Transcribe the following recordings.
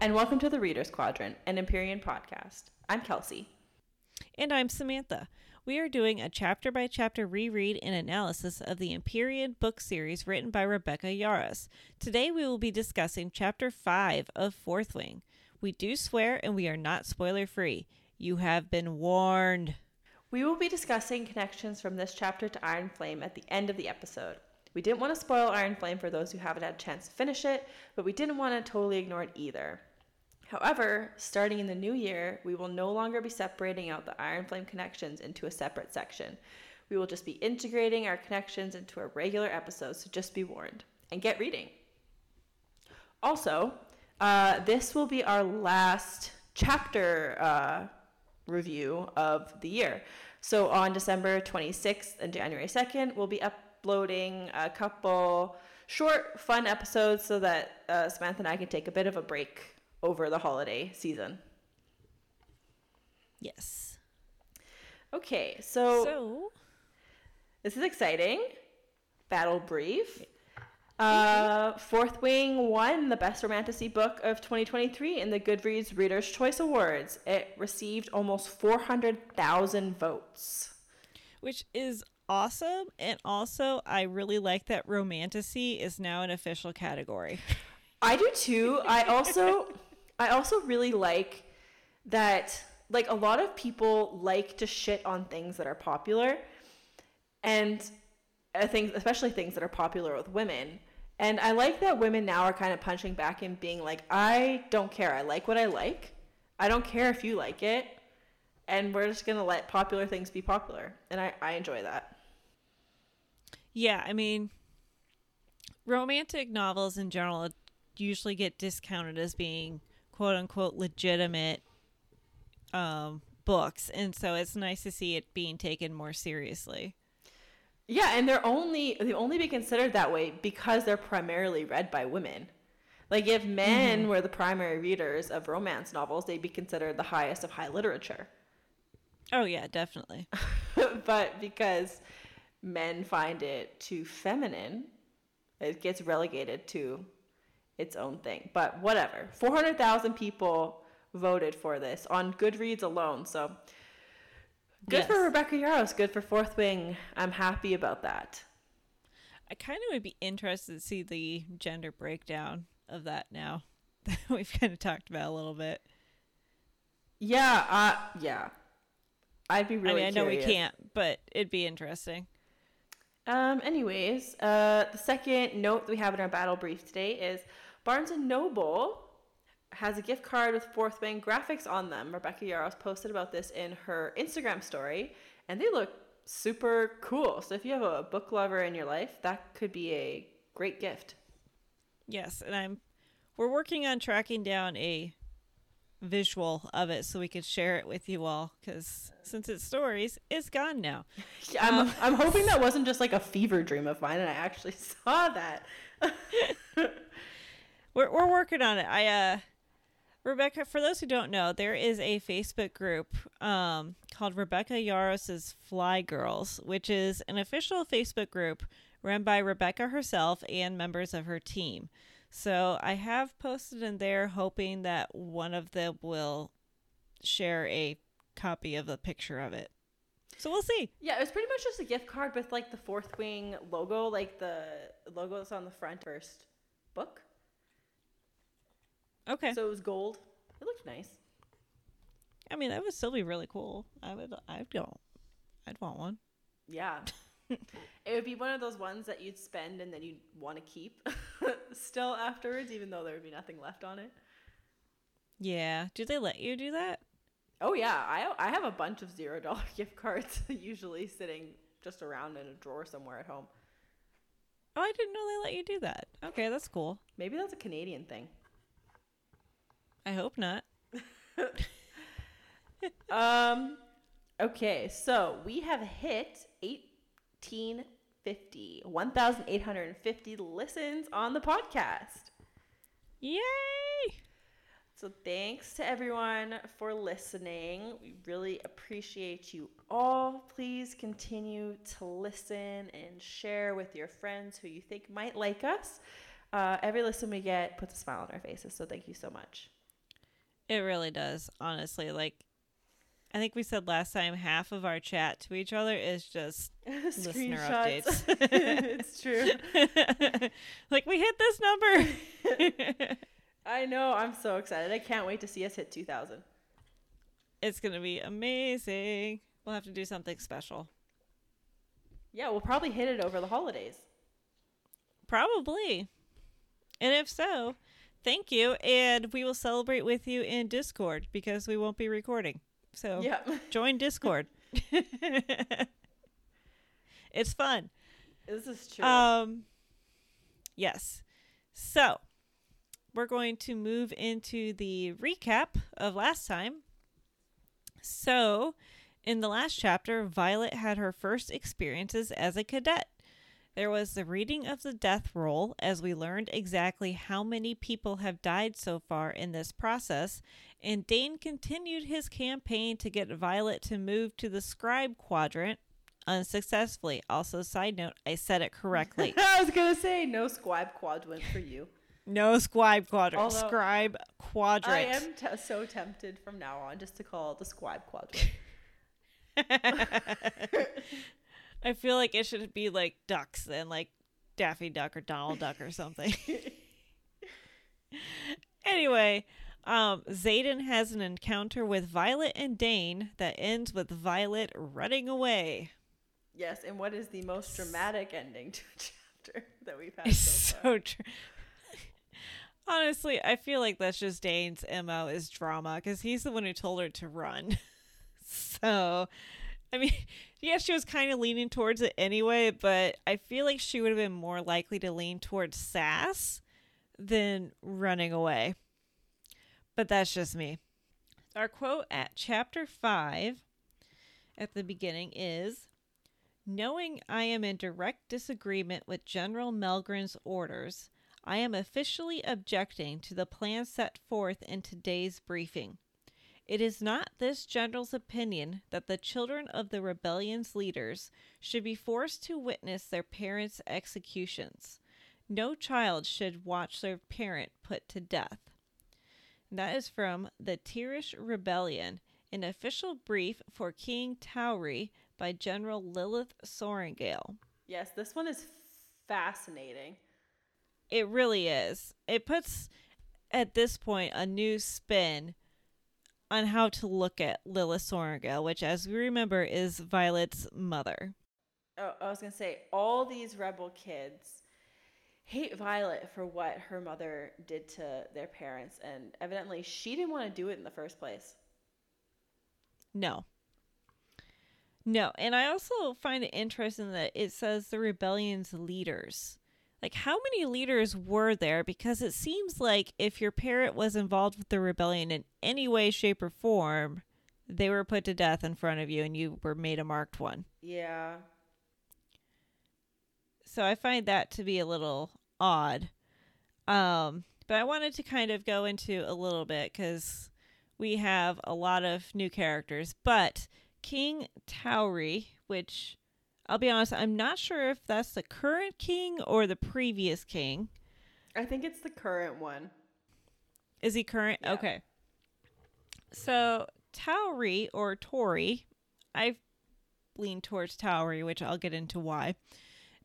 And welcome to the Reader's Quadrant, an Empyrean podcast. I'm Kelsey. And I'm Samantha. We are doing a chapter-by-chapter reread and analysis of the Empyrean book series written by Rebecca Yarros. Today we will be discussing Chapter 5 of Fourth Wing. We do swear and we are not spoiler-free. You have been warned. We will be discussing connections from this chapter to Iron Flame at the end of the episode. We didn't want to spoil Iron Flame for those who haven't had a chance to finish it, but we didn't want to totally ignore it either. However, starting in the new year, we will no longer be separating out the Iron Flame connections into a separate section. We will just be integrating our connections into our regular episodes, so just be warned and get reading. Also, this will be our last chapter review of the year. So on December 26th and January 2nd, we'll be uploading a couple short, fun episodes so that Samantha and I can take a bit of a break over the holiday season. Yes. Okay, so this is exciting. Battle brief. Fourth Wing won the Best Romantasy Book of 2023 in the Goodreads Reader's Choice Awards. It received almost 400,000 votes. Which is awesome, and also I really like that romantasy is now an official category. I do too. I also really like that, like, a lot of people like to shit on things that are popular, and things, especially things that are popular with women. And I like that women now are kind of punching back and being like, I don't care. I like what I like. I don't care if you like it. And we're just going to let popular things be popular. And I enjoy that. Yeah, I mean, romantic novels in general usually get discounted as being quote unquote legitimate books, and so it's nice to see it being taken more seriously. Yeah, and they only be considered that way because they're primarily read by women. Like, if men were the primary readers of romance novels, they'd be considered the highest of high literature. Oh yeah, definitely. But because men find it too feminine, it gets relegated to its own thing. But whatever. 400,000 people voted for this on Goodreads alone. So good for Rebecca Yarros. Good for Fourth Wing. I'm happy about that. I kind of would be interested to see the gender breakdown of that now that we've kind of talked about a little bit. Yeah. Yeah. I'd be really curious. I know we can't, but it'd be interesting. Anyways, the second note that we have in our battle brief today is Barnes & Noble has a gift card with Fourth Wing graphics on them. Rebecca Yarros posted about this in her Instagram story, and they look super cool. So if you have a book lover in your life, that could be a great gift. Yes, and we're working on tracking down a visual of it so we could share it with you all, because since it's stories, it's gone now. Yeah, I'm hoping that wasn't just like a fever dream of mine and I actually saw that. we're working on it. Rebecca, for those who don't know, there is a Facebook group called Rebecca Yarros's Fly Girls, which is an official Facebook group run by Rebecca herself and members of her team. So I have posted in there hoping that one of them will share a copy of the picture of it. So we'll see. Yeah, it was pretty much just a gift card with like the Fourth Wing logo, like the logo that's on the front first book. Okay. So it was gold. It looked nice. I mean, that would still be really cool. I'd want one. Yeah. It would be one of those ones that you'd spend and then you'd want to keep still afterwards, even though there would be nothing left on it. Yeah. Do they let you do that? Oh, yeah. I have a bunch of $0 gift cards usually sitting just around in a drawer somewhere at home. Oh, I didn't know they let you do that. Okay, that's cool. Maybe that's a Canadian thing. I hope not. Okay, so we have hit 1,850 listens on the podcast. Yay! So thanks to everyone for listening. We really appreciate you all. Please continue to listen and share with your friends who you think might like us. Every listen we get puts a smile on our faces, so thank you so much. It really does, honestly. Like, I think we said last time, half of our chat to each other is just listener updates. It's true. Like, we hit this number. I know. I'm so excited. I can't wait to see us hit 2,000. It's going to be amazing. We'll have to do something special. Yeah, we'll probably hit it over the holidays. Probably. And if so, thank you. And we will celebrate with you in Discord because we won't be recording. So Join Discord. It's fun. This is true. Yes. So we're going to move into the recap of last time. So in the last chapter, Violet had her first experiences as a cadet. There was the reading of the death roll as we learned exactly how many people have died so far in this process, and Dane continued his campaign to get Violet to move to the scribe quadrant unsuccessfully. Also, side note, I said it correctly. I was going to say, no scribe quadrant for you. No scribe quadrant. Although, scribe quadrant. I am so tempted from now on just to call it the scribe quadrant. I feel like it should be like ducks and like Daffy Duck or Donald Duck or something. Anyway, Xaden has an encounter with Violet and Dane that ends with Violet running away. Yes, and what is the most dramatic ending to a chapter that we've had so far? So true. Honestly, I feel like that's just Dane's MO is drama because he's the one who told her to run. So, I mean, yeah, she was kind of leaning towards it anyway, but I feel like she would have been more likely to lean towards sass than running away. But that's just me. Our quote at chapter 5 at the beginning is, "Knowing I am in direct disagreement with General Melgren's orders, I am officially objecting to the plan set forth in today's briefing. It is not this general's opinion that the children of the rebellion's leaders should be forced to witness their parents' executions. No child should watch their parent put to death." And that is from The Tirish Rebellion, an official brief for King Tauri by General Lilith Sorrengail. Yes, this one is fascinating. It really is. It puts, at this point, a new spin on how to look at Lilith Sorrengail, which, as we remember, is Violet's mother. Oh, I was going to say, all these rebel kids hate Violet for what her mother did to their parents, and evidently she didn't want to do it in the first place. No. And I also find it interesting that it says the rebellion's leaders. Like, how many leaders were there? Because it seems like if your parent was involved with the rebellion in any way, shape, or form, they were put to death in front of you and you were made a marked one. Yeah. So I find that to be a little odd. But I wanted to kind of go into a little bit because we have a lot of new characters. But King Tauri, which, I'll be honest, I'm not sure if that's the current king or the previous king. I think it's the current one. Is he current? Yeah. Okay. So Tauri, or Tori, I've leaned towards Tauri, which I'll get into why.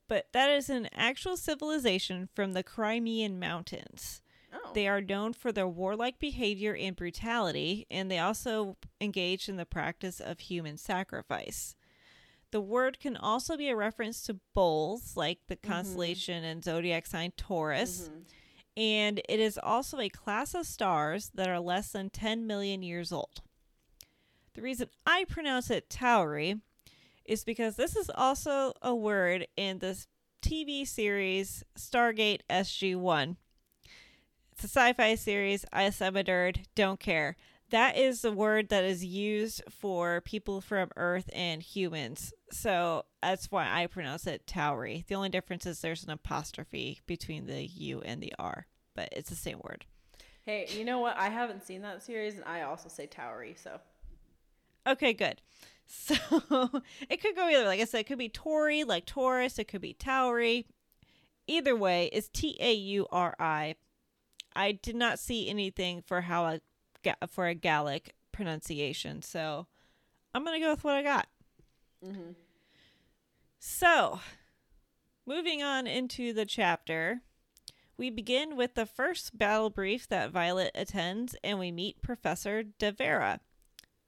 But that is an actual civilization from the Crimean Mountains. Oh. They are known for their warlike behavior and brutality, and they also engage in the practice of human sacrifice. The word can also be a reference to bulls, like the constellation and zodiac sign Taurus. Mm-hmm. And it is also a class of stars that are less than 10 million years old. The reason I pronounce it Tauri is because this is also a word in this TV series, Stargate SG-1. It's a sci-fi series. I'm a nerd. Don't care. That is the word that is used for people from Earth and humans. So that's why I pronounce it Tauri. The only difference is there's an apostrophe between the U and the R, but it's the same word. Hey, you know what? I haven't seen that series, and I also say Tauri, so. Okay, good. So it could go either way. Like I said, it could be Tori, like Taurus. It could be Tauri. Either way, it's Tauri. I did not see anything for how a for a Gallic pronunciation. So I'm going to go with what I got. Mm-hmm. So moving on into the chapter, we begin with the first battle brief that Violet attends, and we meet Professor De Vera,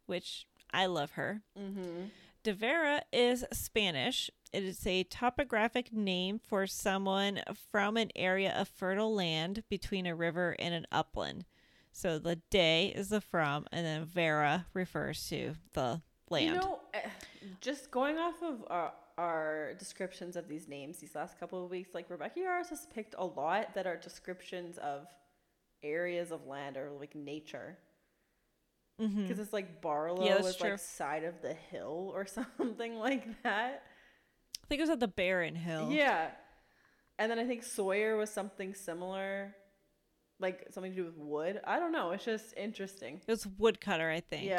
which I love her. Mm-hmm. De Vera is Spanish. It is a topographic name for someone from an area of fertile land between a river and an upland. So the de is the from, and then Vera refers to the land. You know, just going off of our descriptions of these names these last couple of weeks, like Rebecca Yarros has picked a lot that are descriptions of areas of land or like nature. Because it's like Barlow was like side of the hill or something like that. I think it was at the Barren Hill. Yeah. And then I think Sawyer was something similar, like something to do with wood. I don't know. It's just interesting. It was woodcutter, I think.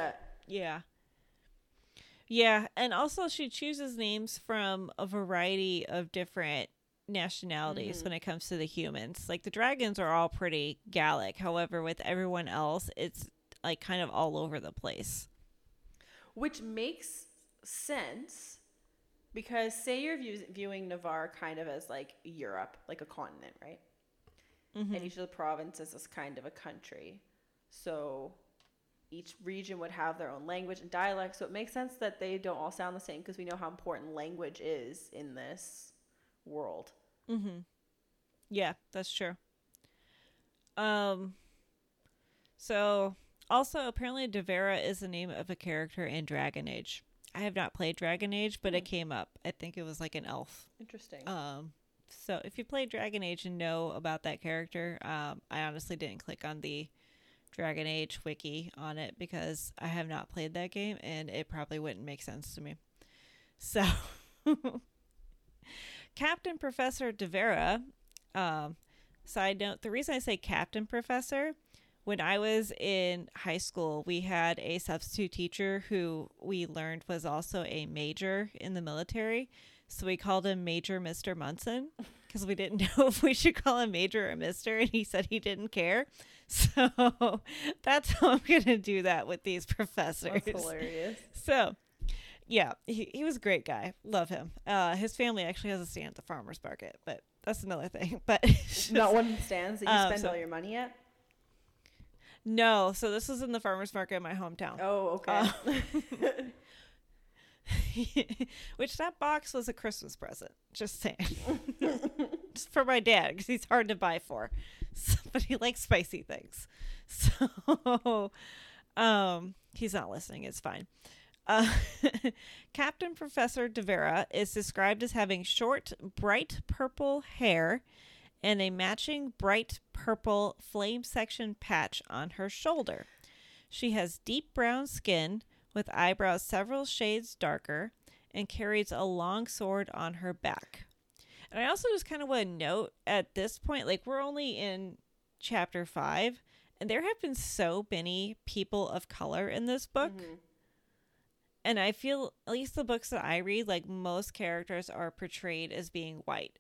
Yeah, and also she chooses names from a variety of different nationalities when it comes to the humans. Like the dragons are all pretty Gallic. However, with everyone else, it's like kind of all over the place. Which makes sense because say you're viewing Navarre kind of as like Europe, like a continent, right? Mm-hmm. And each of the provinces is kind of a country. So each region would have their own language and dialect, so it makes sense that they don't all sound the same because we know how important language is in this world. Mm-hmm. Yeah, that's true. So, also, apparently De Vera is the name of a character in Dragon Age. I have not played Dragon Age, but it came up. I think it was like an elf. Interesting. So, if you play Dragon Age and know about that character, I honestly didn't click on the Dragon Age wiki on it because I have not played that game and it probably wouldn't make sense to me. So Captain Professor De Vera, side note, the reason I say Captain Professor, when I was in high school, we had a substitute teacher who we learned was also a major in the military. So we called him Major Mr. Munson because we didn't know if we should call him Major or Mr. And he said he didn't care. So that's how I'm going to do that with these professors. That's hilarious. So, yeah, he was a great guy. Love him. His family actually has a stand at the farmer's market, but that's another thing. But just, not one of the stands that you spend all your money at? No. So this was in the farmer's market in my hometown. Oh, okay. Which that box was a Christmas present, just saying. Just for my dad because he's hard to buy for, but he likes spicy things, so he's not listening, it's fine. Captain Professor De Vera is described as having short bright purple hair and a matching bright purple flame section patch on her shoulder. She has deep brown skin with eyebrows several shades darker, and carries a long sword on her back. And I also just kind of want to note at this point, like we're only in chapter 5, and there have been so many people of color in this book. Mm-hmm. And I feel, at least the books that I read, like most characters are portrayed as being white.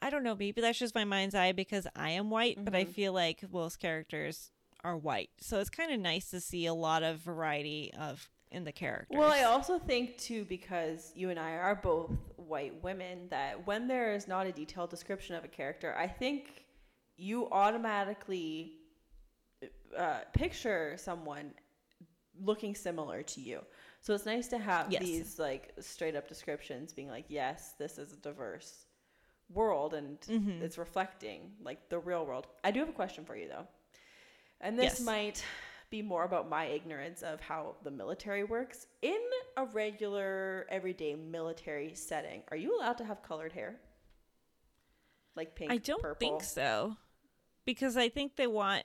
I don't know, maybe that's just my mind's eye because I am white, but I feel like most characters are white. So it's kind of nice to see a lot of variety of in the characters. Well, I also think too, because you and I are both white women, that when there is not a detailed description of a character, I think you automatically picture someone looking similar to you. So it's nice to have these like straight up descriptions being like, yes, this is a diverse world and it's reflecting like the real world. I do have a question for you though. And this might be more about my ignorance of how the military works. In a regular, everyday military setting, are you allowed to have colored hair? Like pink, purple? I don't think so. Because I think they want...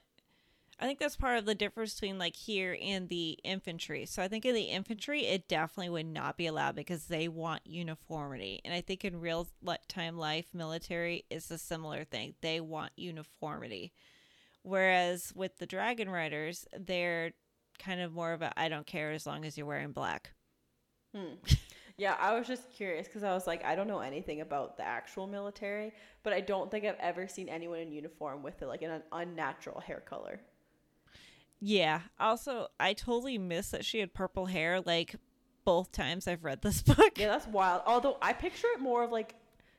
I think that's part of the difference between like here and the infantry. So I think in the infantry, it definitely would not be allowed because they want uniformity. And I think in real time life, military is a similar thing. They want uniformity. Whereas with the Dragon Riders, they're kind of more of a, I don't care as long as you're wearing black. Yeah, I was just curious because I was like, I don't know anything about the actual military, but I don't think I've ever seen anyone in uniform with like an unnatural hair color. Yeah. Also, I totally missed that she had purple hair, like, both times I've read this book. Yeah, that's wild. Although I picture it more of, like,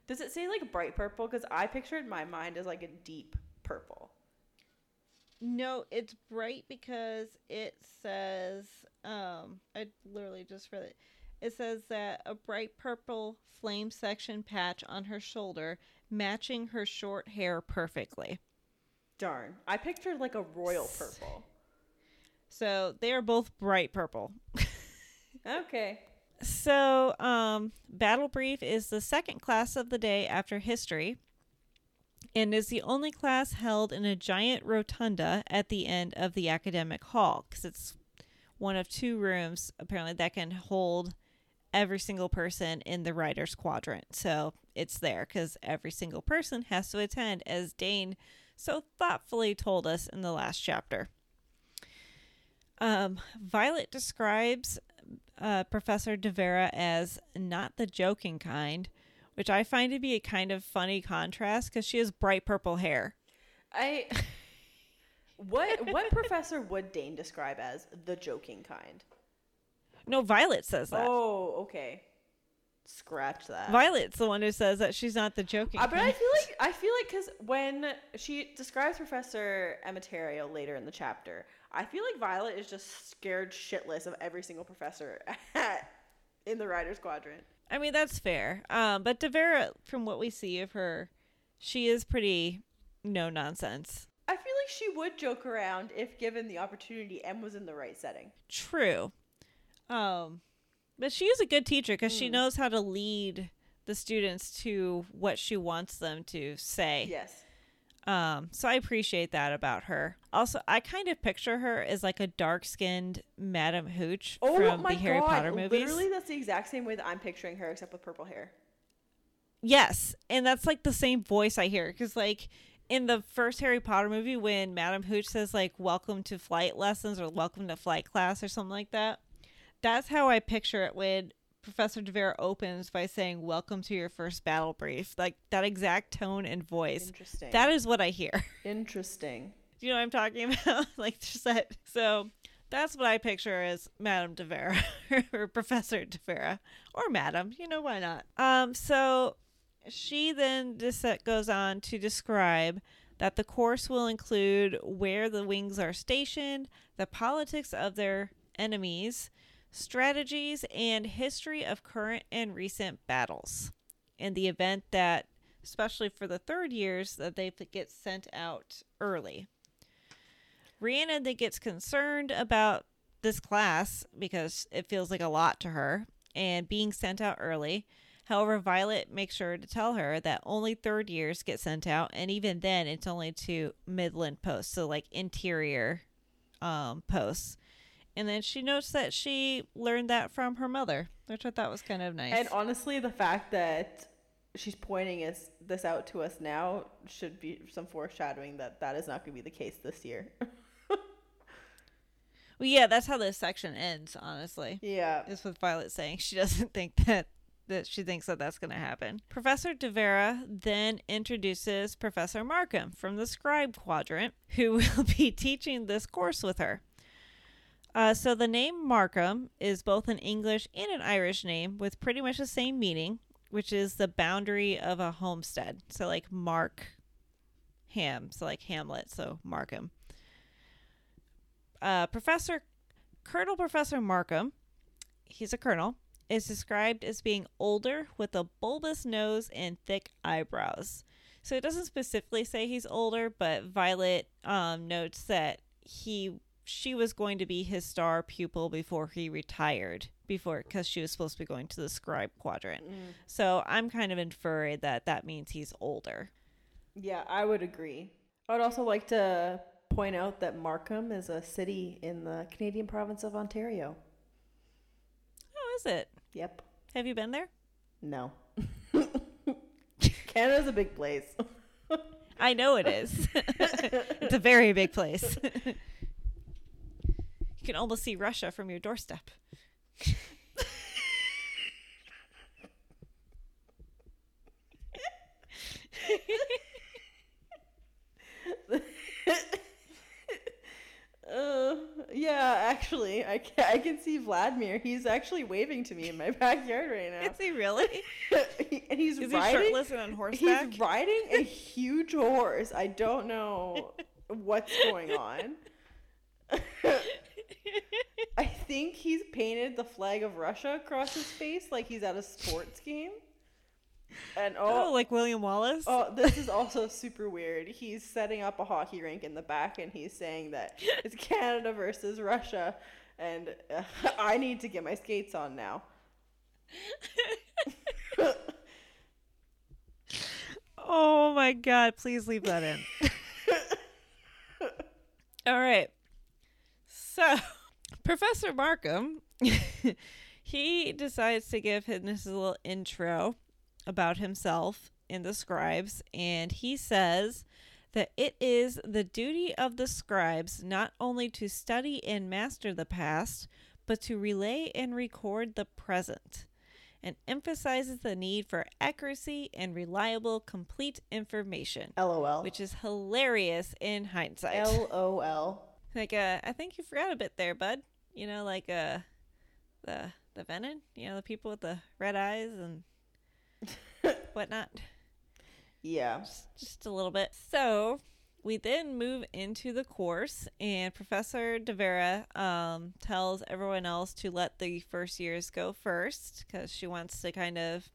does it say, like, bright purple? Because I picture it in my mind as, like, a deep purple. No, it's bright because it says, I literally just read it. It says that a bright purple flame section patch on her shoulder, matching her short hair perfectly. Darn. I pictured like a royal purple. So they are both bright purple. Okay. So Battle Brief is the second class of the day after history and is the only class held in a giant rotunda at the end of the academic hall, because it's one of two rooms apparently that can hold every single person in the writer's quadrant. So it's there because every single person has to attend, as Dane so thoughtfully told us in the last chapter. Violet describes Professor De Vera as not the joking kind, which I find to be a kind of funny contrast because she has bright purple hair. What professor would Dane describe as the joking kind? No, Violet says that. Oh, okay. Scratch that. Violet's the one who says that she's not the joking kind. But I feel like because when she describes Professor Emetterio later in the chapter, I feel like Violet is just scared shitless of every single professor in the writer's quadrant. I mean, that's fair. But De Vera, from what we see of her, she is pretty no nonsense. I feel like she would joke around if given the opportunity and was in the right setting. True. But she is a good teacher because she knows how to lead the students to what she wants them to say. Yes. So I appreciate that about her. Also, I kind of picture her as like a dark-skinned Madame Hooch from the Harry Potter movies. Literally, that's the exact same way that I'm picturing her, except with purple hair. Yes, and that's like the same voice I hear because like in the first Harry Potter movie when Madame Hooch says like welcome to flight lessons or welcome to flight class or something like that. That's how I picture it when Professor De Vera opens by saying, welcome to your first battle brief. Like, that exact tone and voice. Interesting. That is what I hear. Interesting. Do you know what I'm talking about? Like, just that. So, that's what I picture as Madame De Vera, or Professor De Vera, or Madame. You know, why not? So, she then just goes on to describe that the course will include where the wings are stationed, the politics of their enemies, strategies, and history of current and recent battles. In the event that, especially for the third years, that they get sent out early. Rhiannon then gets concerned about this class because it feels like a lot to her and being sent out early. However, Violet makes sure to tell her that only third years get sent out, and even then it's only to Midland posts, so like interior posts. And then she notes that she learned that from her mother, which I thought was kind of nice. And honestly, the fact that she's pointing this out to us now should be some foreshadowing that that is not going to be the case this year. Well, yeah, that's how this section ends, honestly. Yeah. It's with Violet saying she doesn't think that she thinks that that's going to happen. Professor De Vera then introduces Professor Markham from the Scribe Quadrant, who will be teaching this course with her. So the name Markham is both an English and an Irish name with pretty much the same meaning, which is the boundary of a homestead. So like Markham, so like Hamlet, so Markham. Colonel Professor Markham, he's a colonel, is described as being older with a bulbous nose and thick eyebrows. So it doesn't specifically say he's older, but Violet notes that she was going to be his star pupil before he retired, because she was supposed to be going to the Scribe Quadrant. Mm. So I'm kind of inferring that means he's older. Yeah, I would agree. I would also like to point out that Markham is a city in the Canadian province of Ontario. Oh, is it? Yep. Have you been there? No. Canada's a big place. I know it is. It's a very big place. You can almost see Russia from your doorstep. actually. I can see Vladimir. He's actually waving to me in my backyard right now. Is he really? And he's riding. Is he shirtless and on horseback? He's riding a huge horse. I don't know what's going on. I think he's painted the flag of Russia across his face like he's at a sports game. And like William Wallace. Oh, this is also super weird. He's setting up a hockey rink in the back, and he's saying that it's Canada versus Russia, and I need to get my skates on now. Oh my God! Please leave that in. All right. So, Professor Markham, he decides to give him this little intro about himself and the scribes, and he says that it is the duty of the scribes not only to study and master the past, but to relay and record the present, and emphasizes the need for accuracy and reliable, complete information. LOL. Which is hilarious in hindsight. LOL. Like, I think you forgot a bit there, bud. You know, like, the Venom, you know, the people with the red eyes and whatnot. Yeah. Just a little bit. So we then move into the course, and Professor De Vera tells everyone else to let the first years go first, because she wants to kind of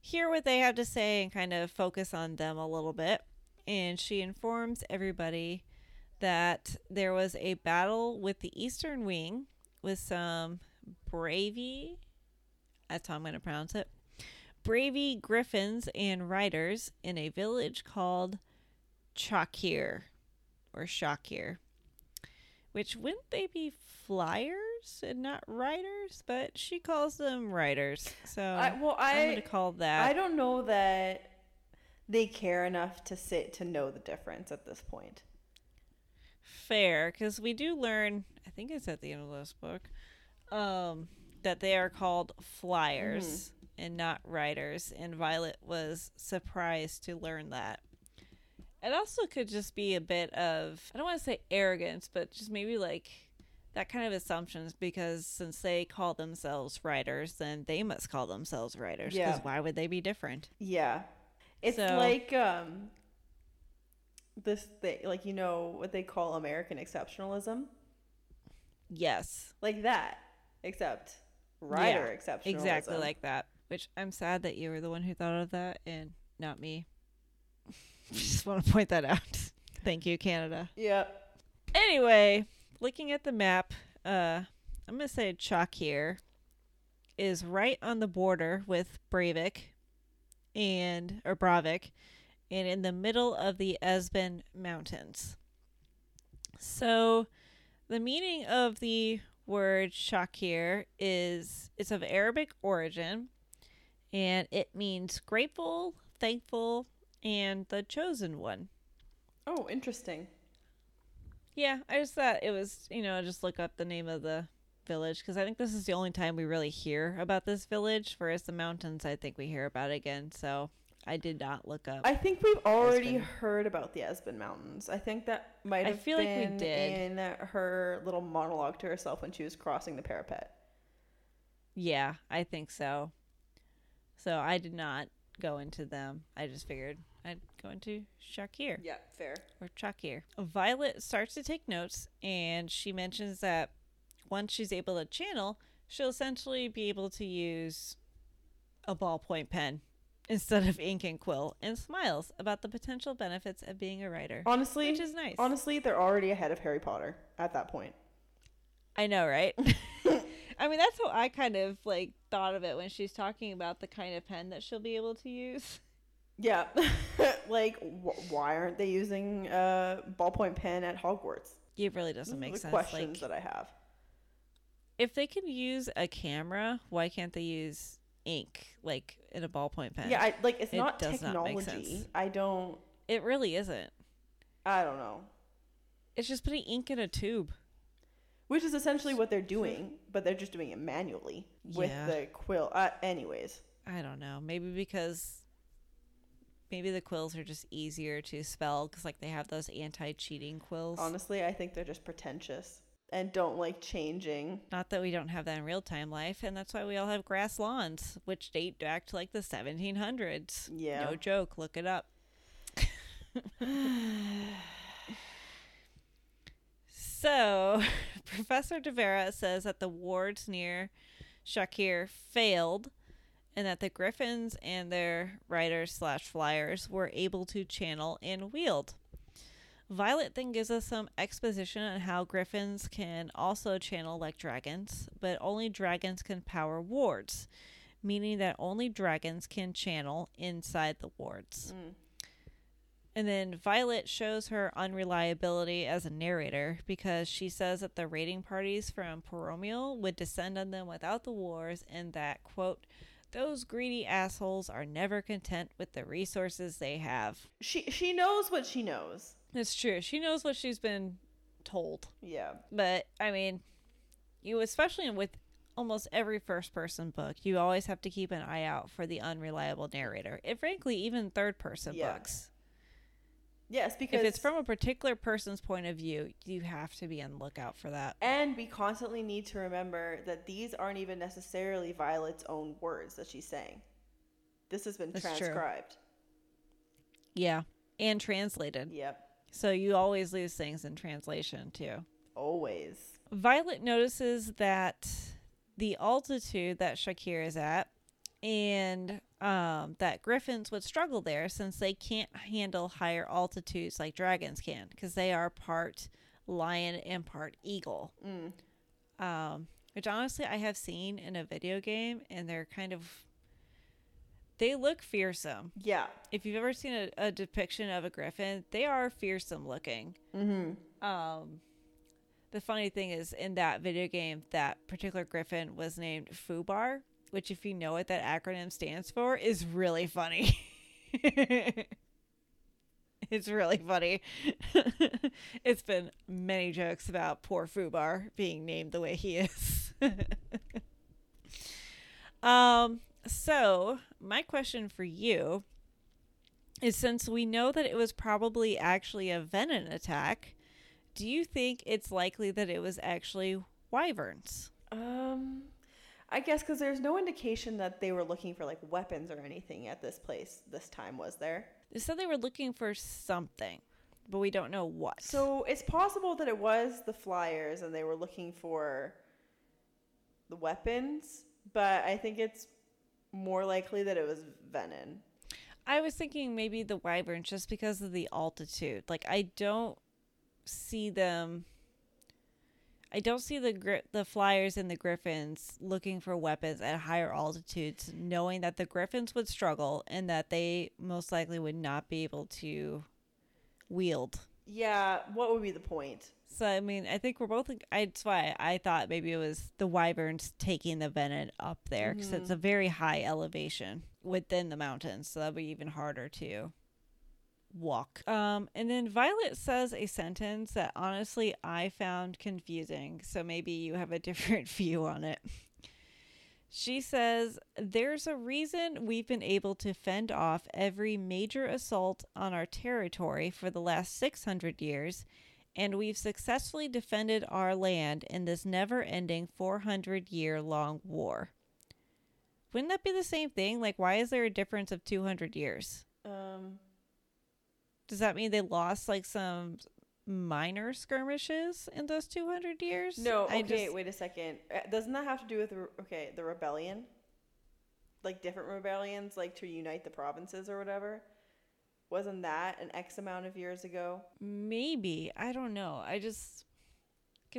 hear what they have to say and kind of focus on them a little bit. And she informs everybody that there was a battle with the Eastern Wing with some Braevick, that's how I'm going to pronounce it, Braevick griffins and riders in a village called Shakir, which, wouldn't they be flyers and not riders? But she calls them riders, so I'm going to call that. I don't know that they care enough to know the difference at this point. Fair, because we do learn, I think it's at the end of this book, that they are called flyers and not riders, and Violet was surprised to learn that. It also could just be a bit of, I don't want to say arrogance, but just maybe like that kind of assumptions, because since they call themselves riders, then they must call themselves riders, because why would they be different? Yeah. It's so, like this thing, like, you know what they call American exceptionalism? Yes, like that, except rider exceptionalism. Exactly like that, which I'm sad that you were the one who thought of that and not me. Just want to point that out. Thank you, Canada. Yep. Anyway, looking at the map, I'm gonna say Shakir is right on the border with Braevick, and in the middle of the Esben Mountains. So the meaning of the word Shakir is, it's of Arabic origin, and it means grateful, thankful, and the chosen one. Oh, interesting. Yeah, I just thought it was, just look up the name of the village, because I think this is the only time we really hear about this village, whereas the mountains, I think we hear about again, so I did not look up. I think we've already heard about the Esben Mountains. I think that might have been in her little monologue to herself when she was crossing the parapet. Yeah, I think so. So I did not go into them. I just figured I'd go into Shakir. Yeah, fair. Or Shakir. Violet starts to take notes, and she mentions that once she's able to channel, she'll essentially be able to use a ballpoint pen instead of ink and quill, and smiles about the potential benefits of being a writer. Honestly, which is nice. Honestly, they're already ahead of Harry Potter at that point. I know, right? I mean, that's how I kind of like thought of it when she's talking about the kind of pen that she'll be able to use. Yeah. Like, why aren't they using a ballpoint pen at Hogwarts? It really doesn't make sense. Questions that I have. If they can use a camera, why can't they use ink like in a ballpoint pen? Yeah, it's not technology. It really isn't. I don't know. It's just putting ink in a tube, which is essentially what they're doing, but they're just doing it manually with the quill. Anyways, I don't know. Maybe the quills are just easier to spell because like they have those anti-cheating quills. Honestly, I think they're just pretentious. and don't like changing. Not that we don't have that in real time life, and that's why we all have grass lawns, which date back to like the 1700s. Yeah. No joke. Look it up. So, Professor De Vera says that the wards near Shakir failed, and that the Griffins and their riders/flyers were able to channel and wield. Violet then gives us some exposition on how Griffins can also channel like dragons, but only dragons can power wards, meaning that only dragons can channel inside the wards. Mm. And then Violet shows her unreliability as a narrator, because she says that the raiding parties from Peromial would descend on them without the wars, and that, quote, those greedy assholes are never content with the resources they have. She knows what she knows. It's true. She knows what she's been told. Yeah. But, I mean, you, especially with almost every first-person book, you always have to keep an eye out for the unreliable narrator. And frankly, even third-person books. Yes, because if it's from a particular person's point of view, you have to be on the lookout for that. And we constantly need to remember that these aren't even necessarily Violet's own words that she's saying. This has been transcribed. Yeah, and translated. Yep. So you always lose things in translation, too. Always. Violet notices that the altitude that Shakir is at, and that Griffins would struggle there, since they can't handle higher altitudes like dragons can, because they are part lion and part eagle. Mm. Which honestly I have seen in a video game, and they're kind of, they look fearsome. Yeah. If you've ever seen a depiction of a griffin, they are fearsome looking. Mm-hmm. The funny thing is, in that video game, that particular griffin was named Fubar, which, if you know what that acronym stands for, is really funny. It's really funny. It's been many jokes about poor Fubar being named the way he is. So my question for you is, since we know that it was probably actually a venom attack, do you think it's likely that it was actually wyverns? I guess because there's no indication that they were looking for, like, weapons or anything at this place this time, was there? They said they were looking for something, but we don't know what. So it's possible that it was the flyers and they were looking for the weapons, but I think it's more likely that it was Venom. I was thinking maybe the wyverns, just because of the altitude. Like, I don't see them... I don't see the flyers and the griffins looking for weapons at higher altitudes, knowing that the griffins would struggle and that they most likely would not be able to wield. Yeah, what would be the point? So, I mean, I think we're both... That's why I thought maybe it was the wyverns taking the venom up there, because mm-hmm. It's a very high elevation within the mountains, so that would be even harder to walk. And then Violet says a sentence that honestly I found confusing, so maybe you have a different view on it. She says, there's a reason we've been able to fend off every major assault on our territory for the last 600 years, and we've successfully defended our land in this never-ending 400-year-long war. Wouldn't that be the same thing? Like, why is there a difference of 200 years? Does that mean they lost, like, some minor skirmishes in those 200 years? No, okay, wait a second. Doesn't that have to do with, the rebellion? Like, different rebellions, like, to unite the provinces or whatever? Wasn't that an X amount of years ago? Maybe. I don't know. Because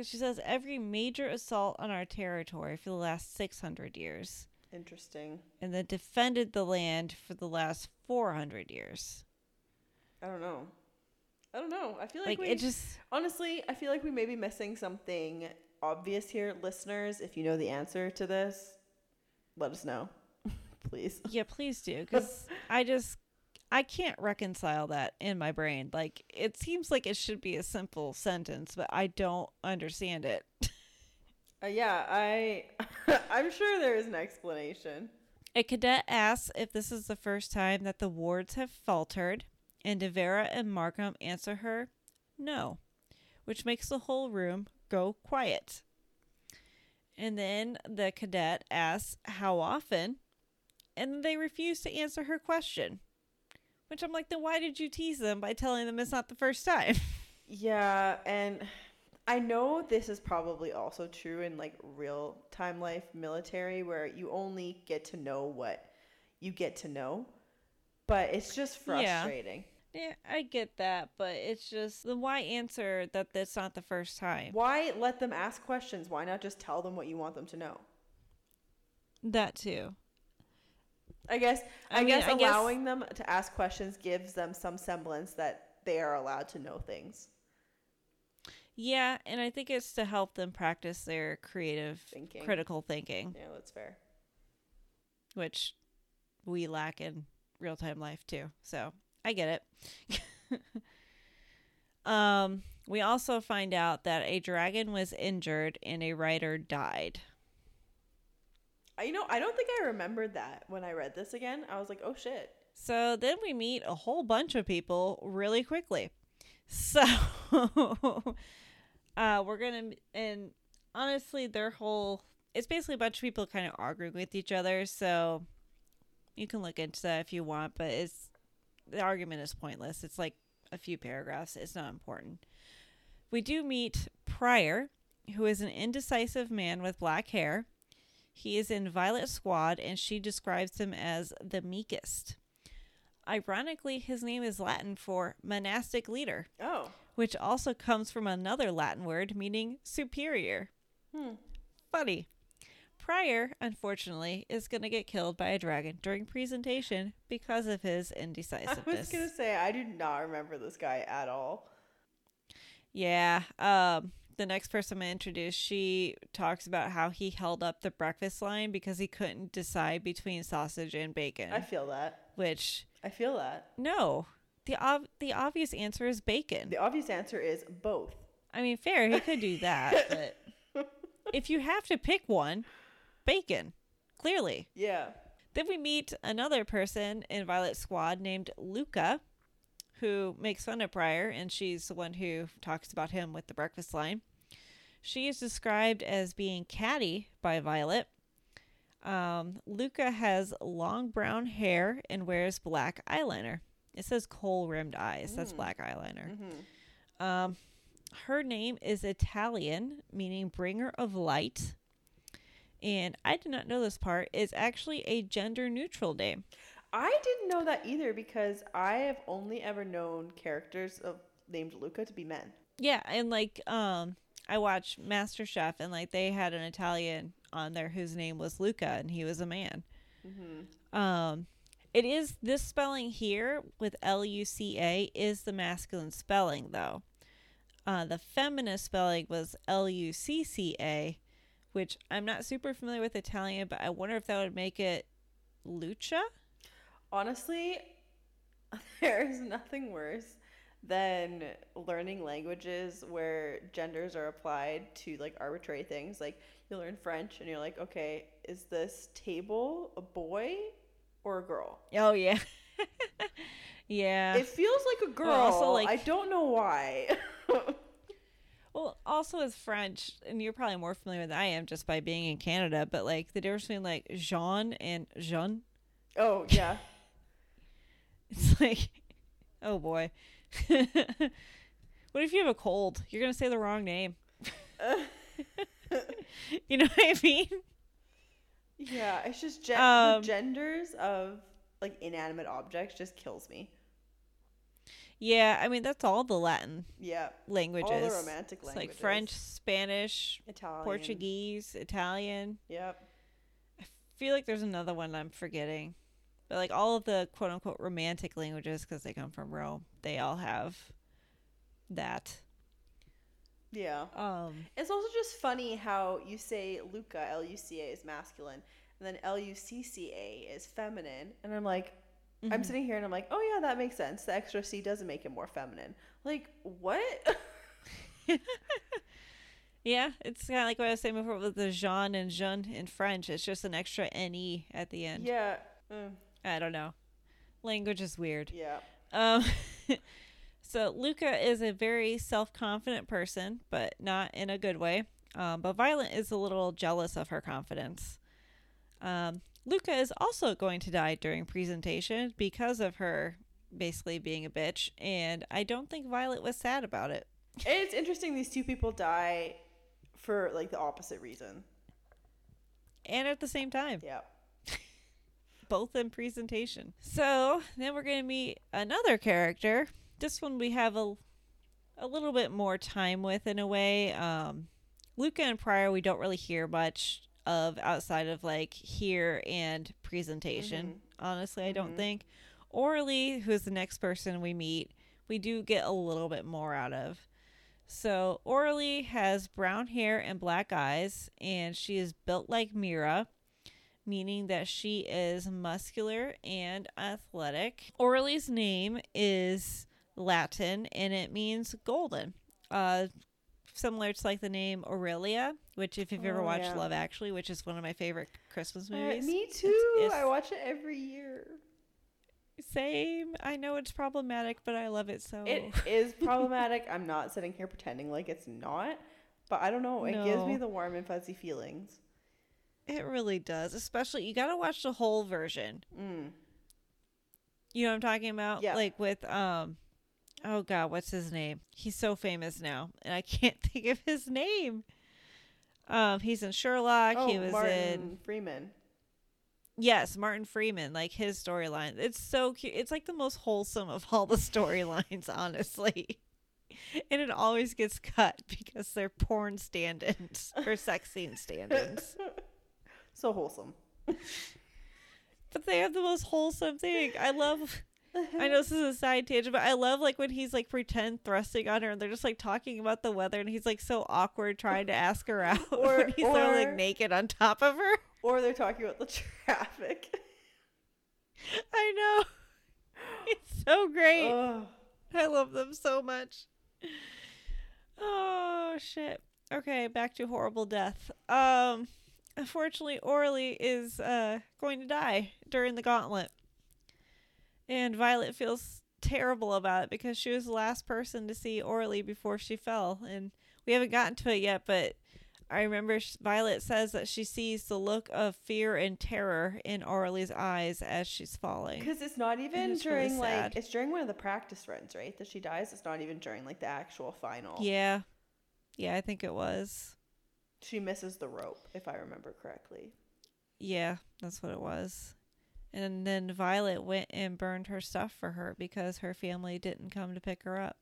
she says every major assault on our territory for the last 600 years. Interesting. And then defended the land for the last 400 years. I don't know. I feel like I feel like we may be missing something obvious here. Listeners, if you know the answer to this, let us know, please. Yeah, please do. Because I can't reconcile that in my brain. Like, it seems like it should be a simple sentence, but I don't understand it. I'm sure there is an explanation. A cadet asks if this is the first time that the wards have faltered. And De Vera and Markham answer her, no, which makes the whole room go quiet. And then the cadet asks how often, and they refuse to answer her question. Which I'm like, then why did you tease them by telling them it's not the first time? Yeah, and I know this is probably also true in like real time life military where you only get to know what you get to know, but it's just frustrating. Yeah, I get that, but it's just, then why answer that it's not the first time? Why let them ask questions? Why not just tell them what you want them to know? That too. I guess allowing them to ask questions gives them some semblance that they are allowed to know things. Yeah, and I think it's to help them practice their creative thinking. Critical thinking. Yeah, that's fair. Which we lack in real-time life, too. So, I get it. We also find out that a dragon was injured and a writer died. You know, I don't think I remembered that when I read this again. I was like, oh, shit. So then we meet a whole bunch of people really quickly. So we're going to, and honestly, it's basically a bunch of people kind of arguing with each other. So you can look into that if you want, but the argument is pointless. It's like a few paragraphs. It's not important. We do meet Pryor, who is an indecisive man with black hair. He is in Violet's squad, and she describes him as the meekest. Ironically, his name is Latin for monastic leader. Oh. Which also comes from another Latin word meaning superior. Funny. Pryor, unfortunately, is going to get killed by a dragon during presentation because of his indecisiveness. I was going to say, I do not remember this guy at all. Yeah. The next person I'm going to introduce, she talks about how he held up the breakfast line because he couldn't decide between sausage and bacon. I feel that. Which... I feel that. No. The obvious answer is bacon. The obvious answer is both. I mean, fair. He could do that, but if you have to pick one... Bacon, clearly. Yeah. Then we meet another person in Violet's squad named Luca, who makes fun of Pryor, and she's the one who talks about him with the breakfast line. She is described as being catty by Violet. Luca has long brown hair and wears black eyeliner. It says coal-rimmed eyes. That's black eyeliner. Mm-hmm. Her name is Italian, meaning bringer of light. And I did not know this part, is actually a gender-neutral name. I didn't know that either because I have only ever known characters named Luca to be men. Yeah, and like I watched MasterChef, and like they had an Italian on there whose name was Luca, and he was a man. Mm-hmm. It is this spelling here with L-U-C-A is the masculine spelling, though. The feminist spelling was L-U-C-C-A. Which I'm not super familiar with Italian, but I wonder if that would make it Lucha? Honestly, there's nothing worse than learning languages where genders are applied to like arbitrary things. Like you learn French and you're like, okay, is this table a boy or a girl? Oh, yeah. Yeah. It feels like a girl. Well, also, like, I don't know why. Well, also with French, and you're probably more familiar than I am just by being in Canada, but like the difference between like Jean and Jean. Oh, yeah. It's like, oh boy. What if you have a cold? You're going to say the wrong name. You know what I mean? Yeah, it's just the genders of like inanimate objects just kills me. Yeah, I mean, that's all the Latin languages. All the romantic languages. It's like French, Spanish, Italian. Portuguese, Italian. Yep. I feel like there's another one I'm forgetting. But like all of the quote-unquote romantic languages, because they come from Rome, they all have that. Yeah. It's also just funny how you say Luca, L-U-C-A, is masculine, and then L-U-C-C-A is feminine. And I'm like... Mm-hmm. I'm sitting here and I'm like, oh yeah, that makes sense. The extra C doesn't make it more feminine. Like, what? Yeah, it's kind of like what I was saying before with the Jean and Jeanne in French. It's just an extra N-E at the end. Yeah. I don't know. Language is weird. Yeah. So Luca is a very self-confident person, but not in a good way. But Violet is a little jealous of her confidence. Luca is also going to die during presentation because of her basically being a bitch, and I don't think Violet was sad about it. It's interesting these two people die for like the opposite reason. And at the same time. Yeah. Both in presentation. So then we're going to meet another character. This one we have a little bit more time with in a way. Luca and Pryor we don't really hear much of outside of like here and presentation. Mm-hmm. Honestly, I don't think. Orly, who is the next person we meet, we do get a little bit more out of. So Orly has brown hair and black eyes, and she is built like Mira, meaning that she is muscular and athletic. Orly's name is Latin, and it means golden. Similar to like the name Aurelia, which if you've ever watched Love Actually, which is one of my favorite Christmas movies. Me too. I watch it every year. Same. I know it's problematic, but I love it so. It is problematic. I'm not sitting here pretending like it's not, but I don't know. It gives me the warm and fuzzy feelings. It really does. Especially, you got to watch the whole version. You know what I'm talking about? Yeah. Like with, oh God, what's his name? He's so famous now, and I can't think of his name. He's in Sherlock. Oh, he was Martin Freeman. Yes, Martin Freeman, like his storyline. It's so cute. It's like the most wholesome of all the storylines, honestly. And it always gets cut because they're porn stand-ins or sex scene stand-ins. So wholesome. But they have the most wholesome thing. I love, I know this is a side tangent, but I love like when he's like pretend thrusting on her and they're just like talking about the weather and he's like so awkward trying to ask her out when he's there, like naked on top of her. Or they're talking about the traffic. I know. It's so great. Ugh. I love them so much. Oh, shit. Okay, back to horrible death. Unfortunately, Orly is going to die during the gauntlet. And Violet feels terrible about it because she was the last person to see Orly before she fell. And we haven't gotten to it yet, but I remember Violet says that she sees the look of fear and terror in Orly's eyes as she's falling. Because it's not even during, like, it's during one of the practice runs, right? That she dies. It's not even during, like, the actual final. Yeah. Yeah, I think it was. She misses the rope, if I remember correctly. Yeah, that's what it was. And then Violet went and burned her stuff for her because her family didn't come to pick her up.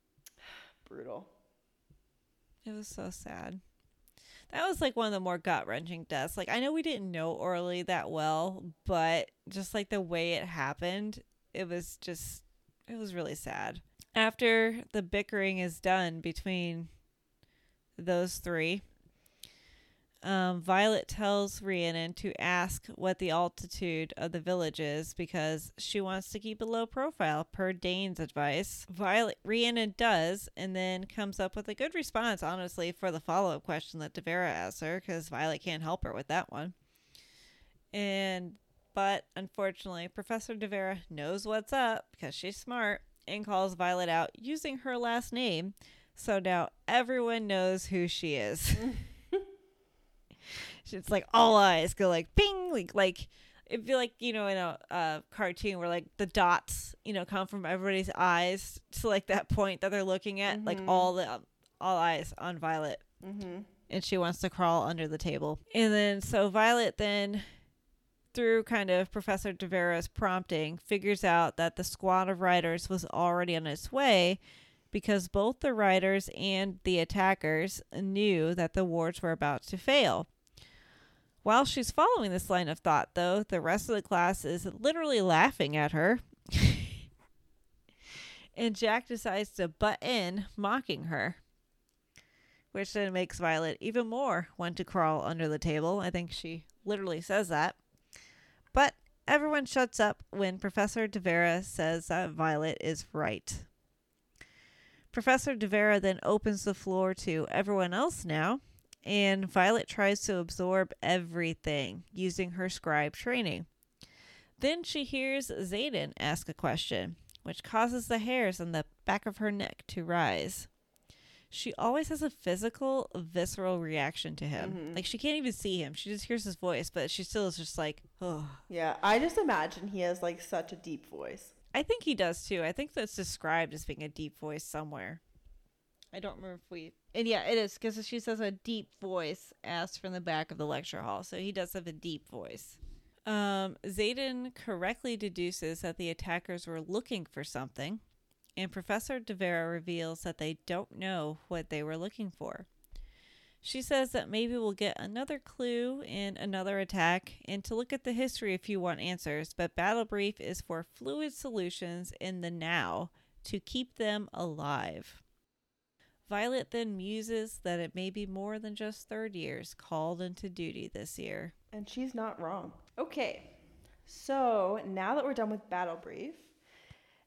Brutal. It was so sad. That was, like, one of the more gut-wrenching deaths. Like, I know we didn't know Orly that well, but just, like, the way it happened, it was really sad. After the bickering is done between those three, Violet tells Rhiannon to ask what the altitude of the village is because she wants to keep a low profile, per Dane's advice. Rhiannon does, and then comes up with a good response, honestly, for the follow-up question that De Vera asks her, because Violet can't help her with that one. But, unfortunately, Professor De Vera knows what's up, because she's smart, and calls Violet out using her last name, so now everyone knows who she is. It's like all eyes go like bing, like it'd be like, you know, in a cartoon where like the dots, you know, come from everybody's eyes to like that point that they're looking at, like all eyes on Violet, and she wants to crawl under the table. And then so Violet then, through kind of Professor De Vera's prompting, figures out that the squad of riders was already on its way, because both the riders and the attackers knew that the wards were about to fail. While she's following this line of thought, though, the rest of the class is literally laughing at her. And Jack decides to butt in, mocking her, which then makes Violet even more want to crawl under the table. I think she literally says that. But everyone shuts up when Professor De Vera says that Violet is right. Professor De Vera then opens the floor to everyone else now, and Violet tries to absorb everything using her scribe training. Then she hears Xaden ask a question, which causes the hairs on the back of her neck to rise. She always has a physical, visceral reaction to him. Mm-hmm. Like, she can't even see him. She just hears his voice, but she still is just like, oh. Yeah, I just imagine he has, like, such a deep voice. I think he does, too. I think that's described as being a deep voice somewhere. I don't remember if we... And yeah, it is, because she says a deep voice asked from the back of the lecture hall, so he does have a deep voice. Xaden correctly deduces that the attackers were looking for something, and Professor De Vera reveals that they don't know what they were looking for. She says that maybe we'll get another clue in another attack, and to look at the history if you want answers, but Battle Brief is for fluid solutions in the now to keep them alive. Violet then muses that it may be more than just third years called into duty this year. And she's not wrong. Okay, so now that we're done with Battle Brief,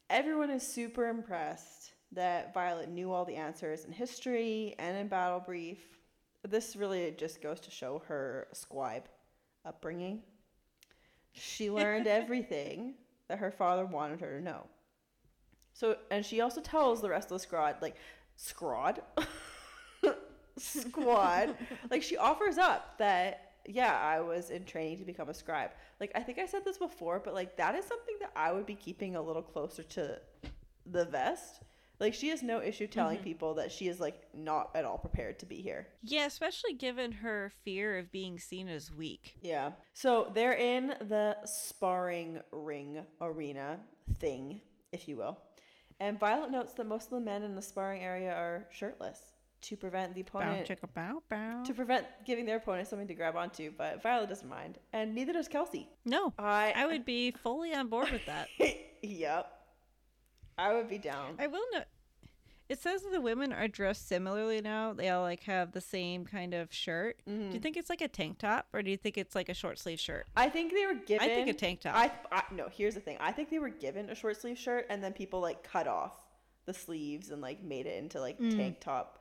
everyone is super impressed that Violet knew all the answers in history and in Battle Brief. This really just goes to show her scribe upbringing. She learned everything that her father wanted her to know. So, and she also tells the rest of the squad, like, squad like she offers up that I was in training to become a scribe. Like, I think I said this before, but like, that is something that I would be keeping a little closer to the vest. Like, she has no issue telling people that she is, like, not at all prepared to be here. Yeah, especially given her fear of being seen as weak. Yeah. So they're in the sparring ring arena thing, if you will. And Violet notes that most of the men in the sparring area are shirtless to prevent the opponent to prevent giving their opponent something to grab onto, but Violet doesn't mind, and neither does Kelsey. No, I would be fully on board with that. Yep, I would be down. I will note, it says that the women are dressed similarly now. They all, like, have the same kind of shirt. Mm-hmm. Do you think it's like a tank top, or do you think it's like a short sleeve shirt? I think they were given. I think a tank top. No, here's the thing. I think they were given a short sleeve shirt, and then people, like, cut off the sleeves and, like, made it into, like, tank top.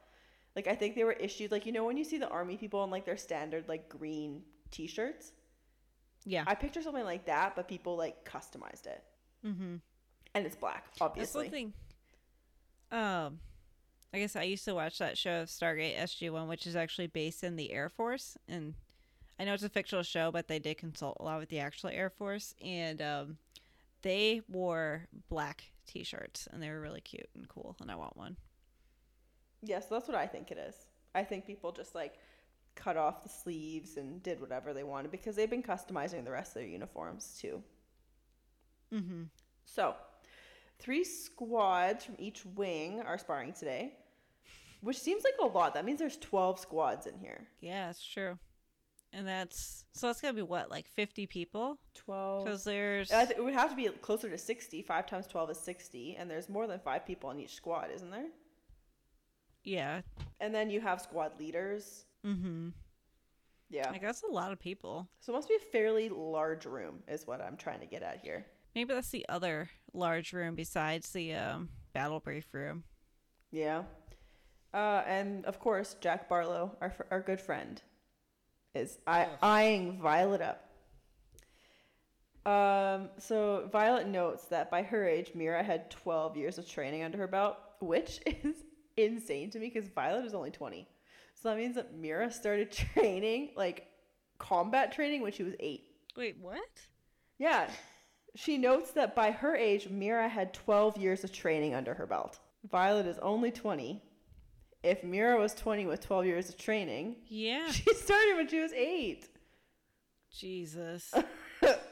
Like, I think they were issued, like, you know when you see the army people in, like, their standard, like, green t-shirts? Yeah. I picture something like that, but people, like, customized it. Mm-hmm. And it's black, obviously. That's one thing. I guess I used to watch that show, Stargate SG-1, which is actually based in the Air Force. And I know it's a fictional show, but they did consult a lot with the actual Air Force. And they wore black t-shirts, and they were really cute and cool, and I want one. Yes, yeah, so that's what I think it is. I think people just, like, cut off the sleeves and did whatever they wanted because they've been customizing the rest of their uniforms, too. Mm-hmm. So, 3 squads from each wing are sparring today, which seems like a lot. That means there's 12 squads in here. Yeah, that's true. And that's going to be what, like 50 people? 12. Because there's... it would have to be closer to 60. 5 times 12 is 60, and there's more than 5 people in each squad, isn't there? Yeah. And then you have squad leaders. Mm-hmm. Yeah. Like, that's a lot of people. So it must be a fairly large room is what I'm trying to get at here. Maybe that's the other large room besides the Battle Brief room. Yeah. And, of course, Jack Barlow, our good friend, is eyeing Violet up. So Violet notes that by her age, Mira had 12 years of training under her belt, which is... insane to me because Violet is only 20, so that means that Mira started training, like, combat training when she was 8. Wait, what? Yeah, she notes that by her age, Mira had 12 years of training under her belt. Violet is only 20. If Mira was 20 with 12 years of training, yeah, she started when she was 8. Jesus,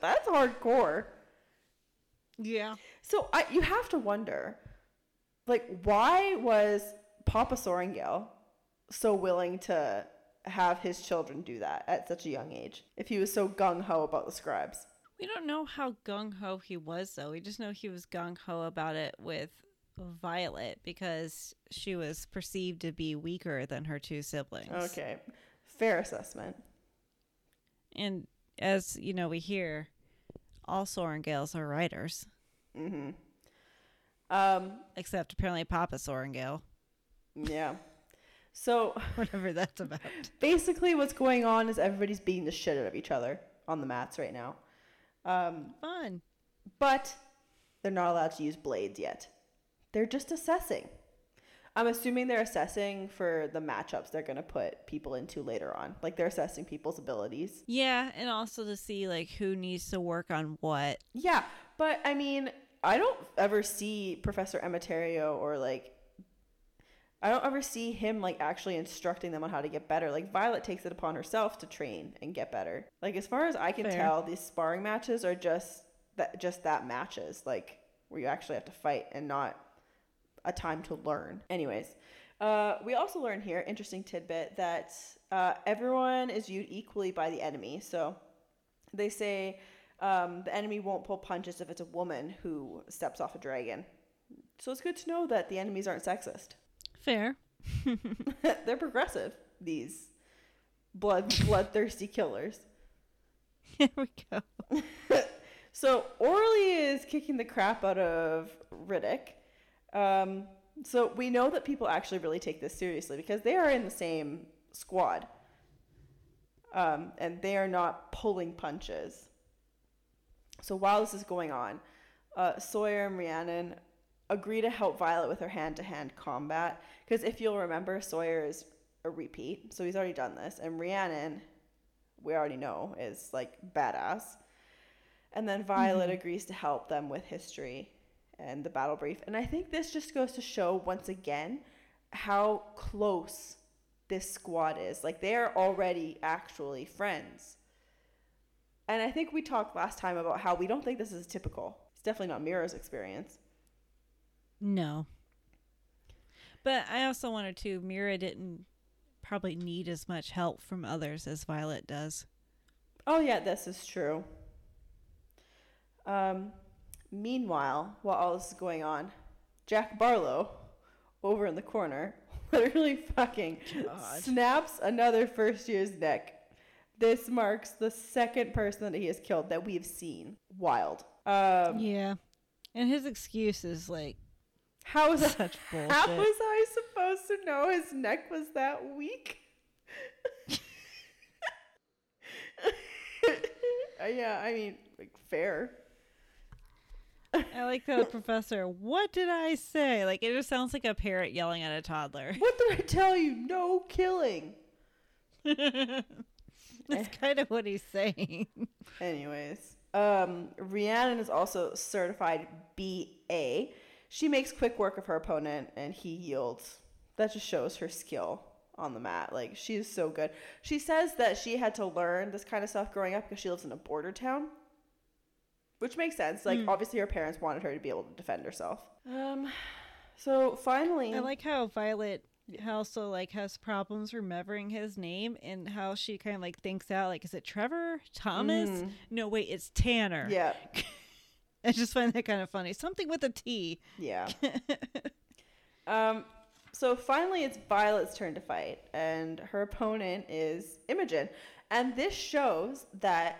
that's hardcore. Yeah. So you have to wonder. Like, why was Papa Sorrengail so willing to have his children do that at such a young age if he was so gung-ho about the scribes? We don't know how gung-ho he was, though. We just know he was gung-ho about it with Violet because she was perceived to be weaker than her 2 siblings. Okay. Fair assessment. And as, you know, we hear, all Sorrengails are writers. Mm-hmm. Except apparently Papa Sorrengail. Yeah. So whatever that's about. Basically what's going on is everybody's beating the shit out of each other on the mats right now. Fun. But They're not allowed to use blades yet. They're just assessing. I'm assuming they're assessing for the matchups they're going to put people into later on. Like, they're assessing people's abilities. Yeah, and also to see, like, who needs to work on what. Yeah, but, I mean, I don't ever see Professor Emetterio or, like, I don't ever see him, like, actually instructing them on how to get better. Like, Violet takes it upon herself to train and get better. Like, as far as I can tell, these sparring matches are just that matches, like, where you actually have to fight and not a time to learn. Anyways, we also learn here, interesting tidbit, that everyone is viewed equally by the enemy. So they say the enemy won't pull punches if it's a woman who steps off a dragon. So it's good to know that the enemies aren't sexist. Fair. They're progressive, these bloodthirsty killers. Here we go. So Orly is kicking the crap out of Riddick. So we know that people actually really take this seriously because they are in the same squad. And they are not pulling punches. So while this is going on, Sawyer and Rhiannon agree to help Violet with her hand-to-hand combat. Because if you'll remember, Sawyer is a repeat. So he's already done this. And Rhiannon, we already know, is like badass. And then Violet agrees to help them with history and the battle brief. And I think this just goes to show, once again, how close this squad is. Like, they're already actually friends. And I think we talked last time about how we don't think this is typical. It's definitely not Mira's experience. No. But I also wonder, too, Mira didn't probably need as much help from others as Violet does. Oh, yeah, this is true. Meanwhile, while all this is going on, Jack Barlow, over in the corner, literally fucking snaps another first year's neck. This marks the second person that he has killed that we've seen. Wild. Yeah. And his excuse is like, bullshit. How was I supposed to know his neck was that weak? Yeah, I mean, like, fair. I like the professor. What did I say? Like, it just sounds like a parrot yelling at a toddler. What did I tell you? No killing. That's kind of what he's saying. Anyways, Rhiannon is also certified BA. She makes quick work of her opponent, and he yields. That just shows her skill on the mat. Like, she is so good. She says that she had to learn this kind of stuff growing up because she lives in a border town. Which makes sense. Like, obviously her parents wanted her to be able to defend herself. So finally, I like how Violet also, like, has problems remembering his name and how she kind of, like, thinks out, like, is it Trevor? Thomas? No, wait, it's Tanner. Yeah. I just find that kind of funny. Something with a T. Yeah. So finally it's Violet's turn to fight, and her opponent is Imogen. And this shows that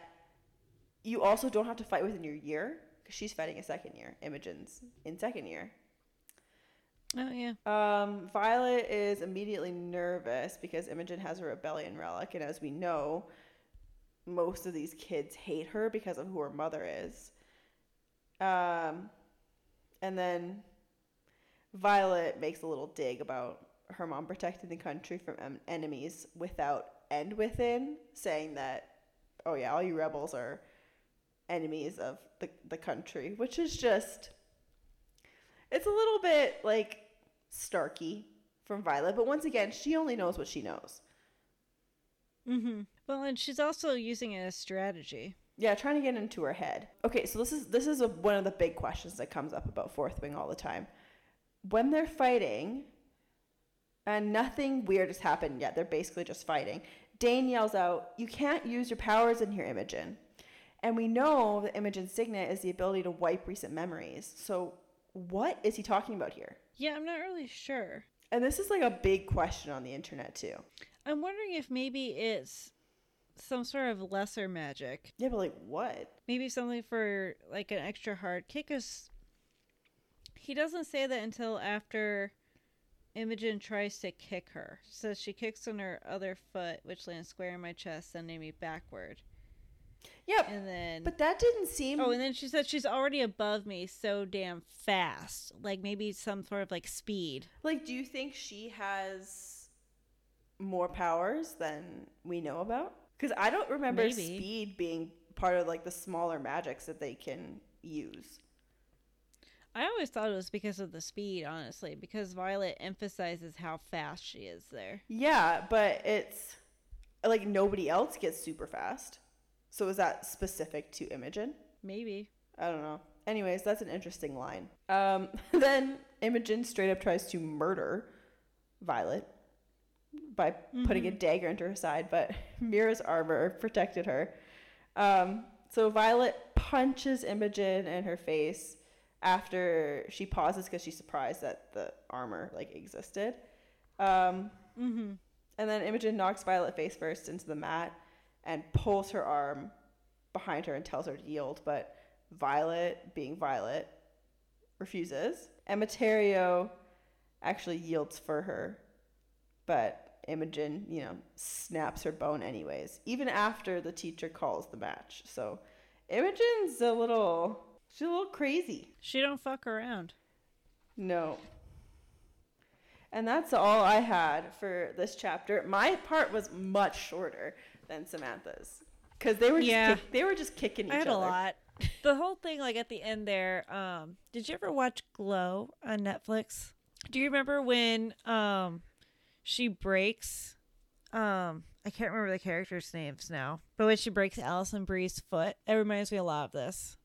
you also don't have to fight within your year, because she's fighting a second year. Imogen's in second year. Oh, yeah. Violet is immediately nervous because Imogen has a rebellion relic. And as we know, most of these kids hate her because of who her mother is. And then Violet makes a little dig about her mom protecting the country from enemies without and within, saying that, oh, yeah, all you rebels are enemies of the country, which is just, it's a little bit like Starky from Violet, but once again, she only knows what she knows. Well, and she's also using it as strategy. Yeah, trying to get into her head. Okay, so this is one of the big questions that comes up about Fourth Wing all the time. When they're fighting, and nothing weird has happened yet, they're basically just fighting, Dane yells out, "You can't use your powers in here, Imogen." And we know that Imogen's signet is the ability to wipe recent memories. So what is he talking about here? Yeah, I'm not really sure. And this is like a big question on the internet too. I'm wondering if maybe it's some sort of lesser magic. Yeah, but like what? Maybe something for like an extra hard kick. Because he doesn't say that until after Imogen tries to kick her. So she kicks on her other foot, which lands square in my chest, sending me backward. Yep. And then, but that didn't seem. Oh, and then she said she's already above me so damn fast. Like maybe some sort of like speed. Like, do you think she has more powers than we know about? Because I don't remember speed being part of like the smaller magics that they can use. I always thought it was because of the speed, honestly, because Violet emphasizes how fast she is there. Yeah, but it's like nobody else gets super fast. So is that specific to Imogen? Maybe. I don't know. Anyways, that's an interesting line. Then Imogen straight up tries to murder Violet by putting a dagger into her side, but Mira's armor protected her. So Violet punches Imogen in her face after she pauses because she's surprised that the armor like existed. And then Imogen knocks Violet face first into the mat and pulls her arm behind her and tells her to yield, but Violet, being Violet, refuses. Emetterio actually yields for her, but Imogen, you know, snaps her bone anyways, even after the teacher calls the match. So Imogen's she's a little crazy. She don't fuck around. No. And that's all I had for this chapter. My part was much shorter than Samantha's because they were just kicking each other. I had a lot. The whole thing, like at the end there. Did you ever watch Glow on Netflix? Do you remember when she breaks? I can't remember the characters' names now, but when she breaks Allison Bree's foot, it reminds me a lot of this.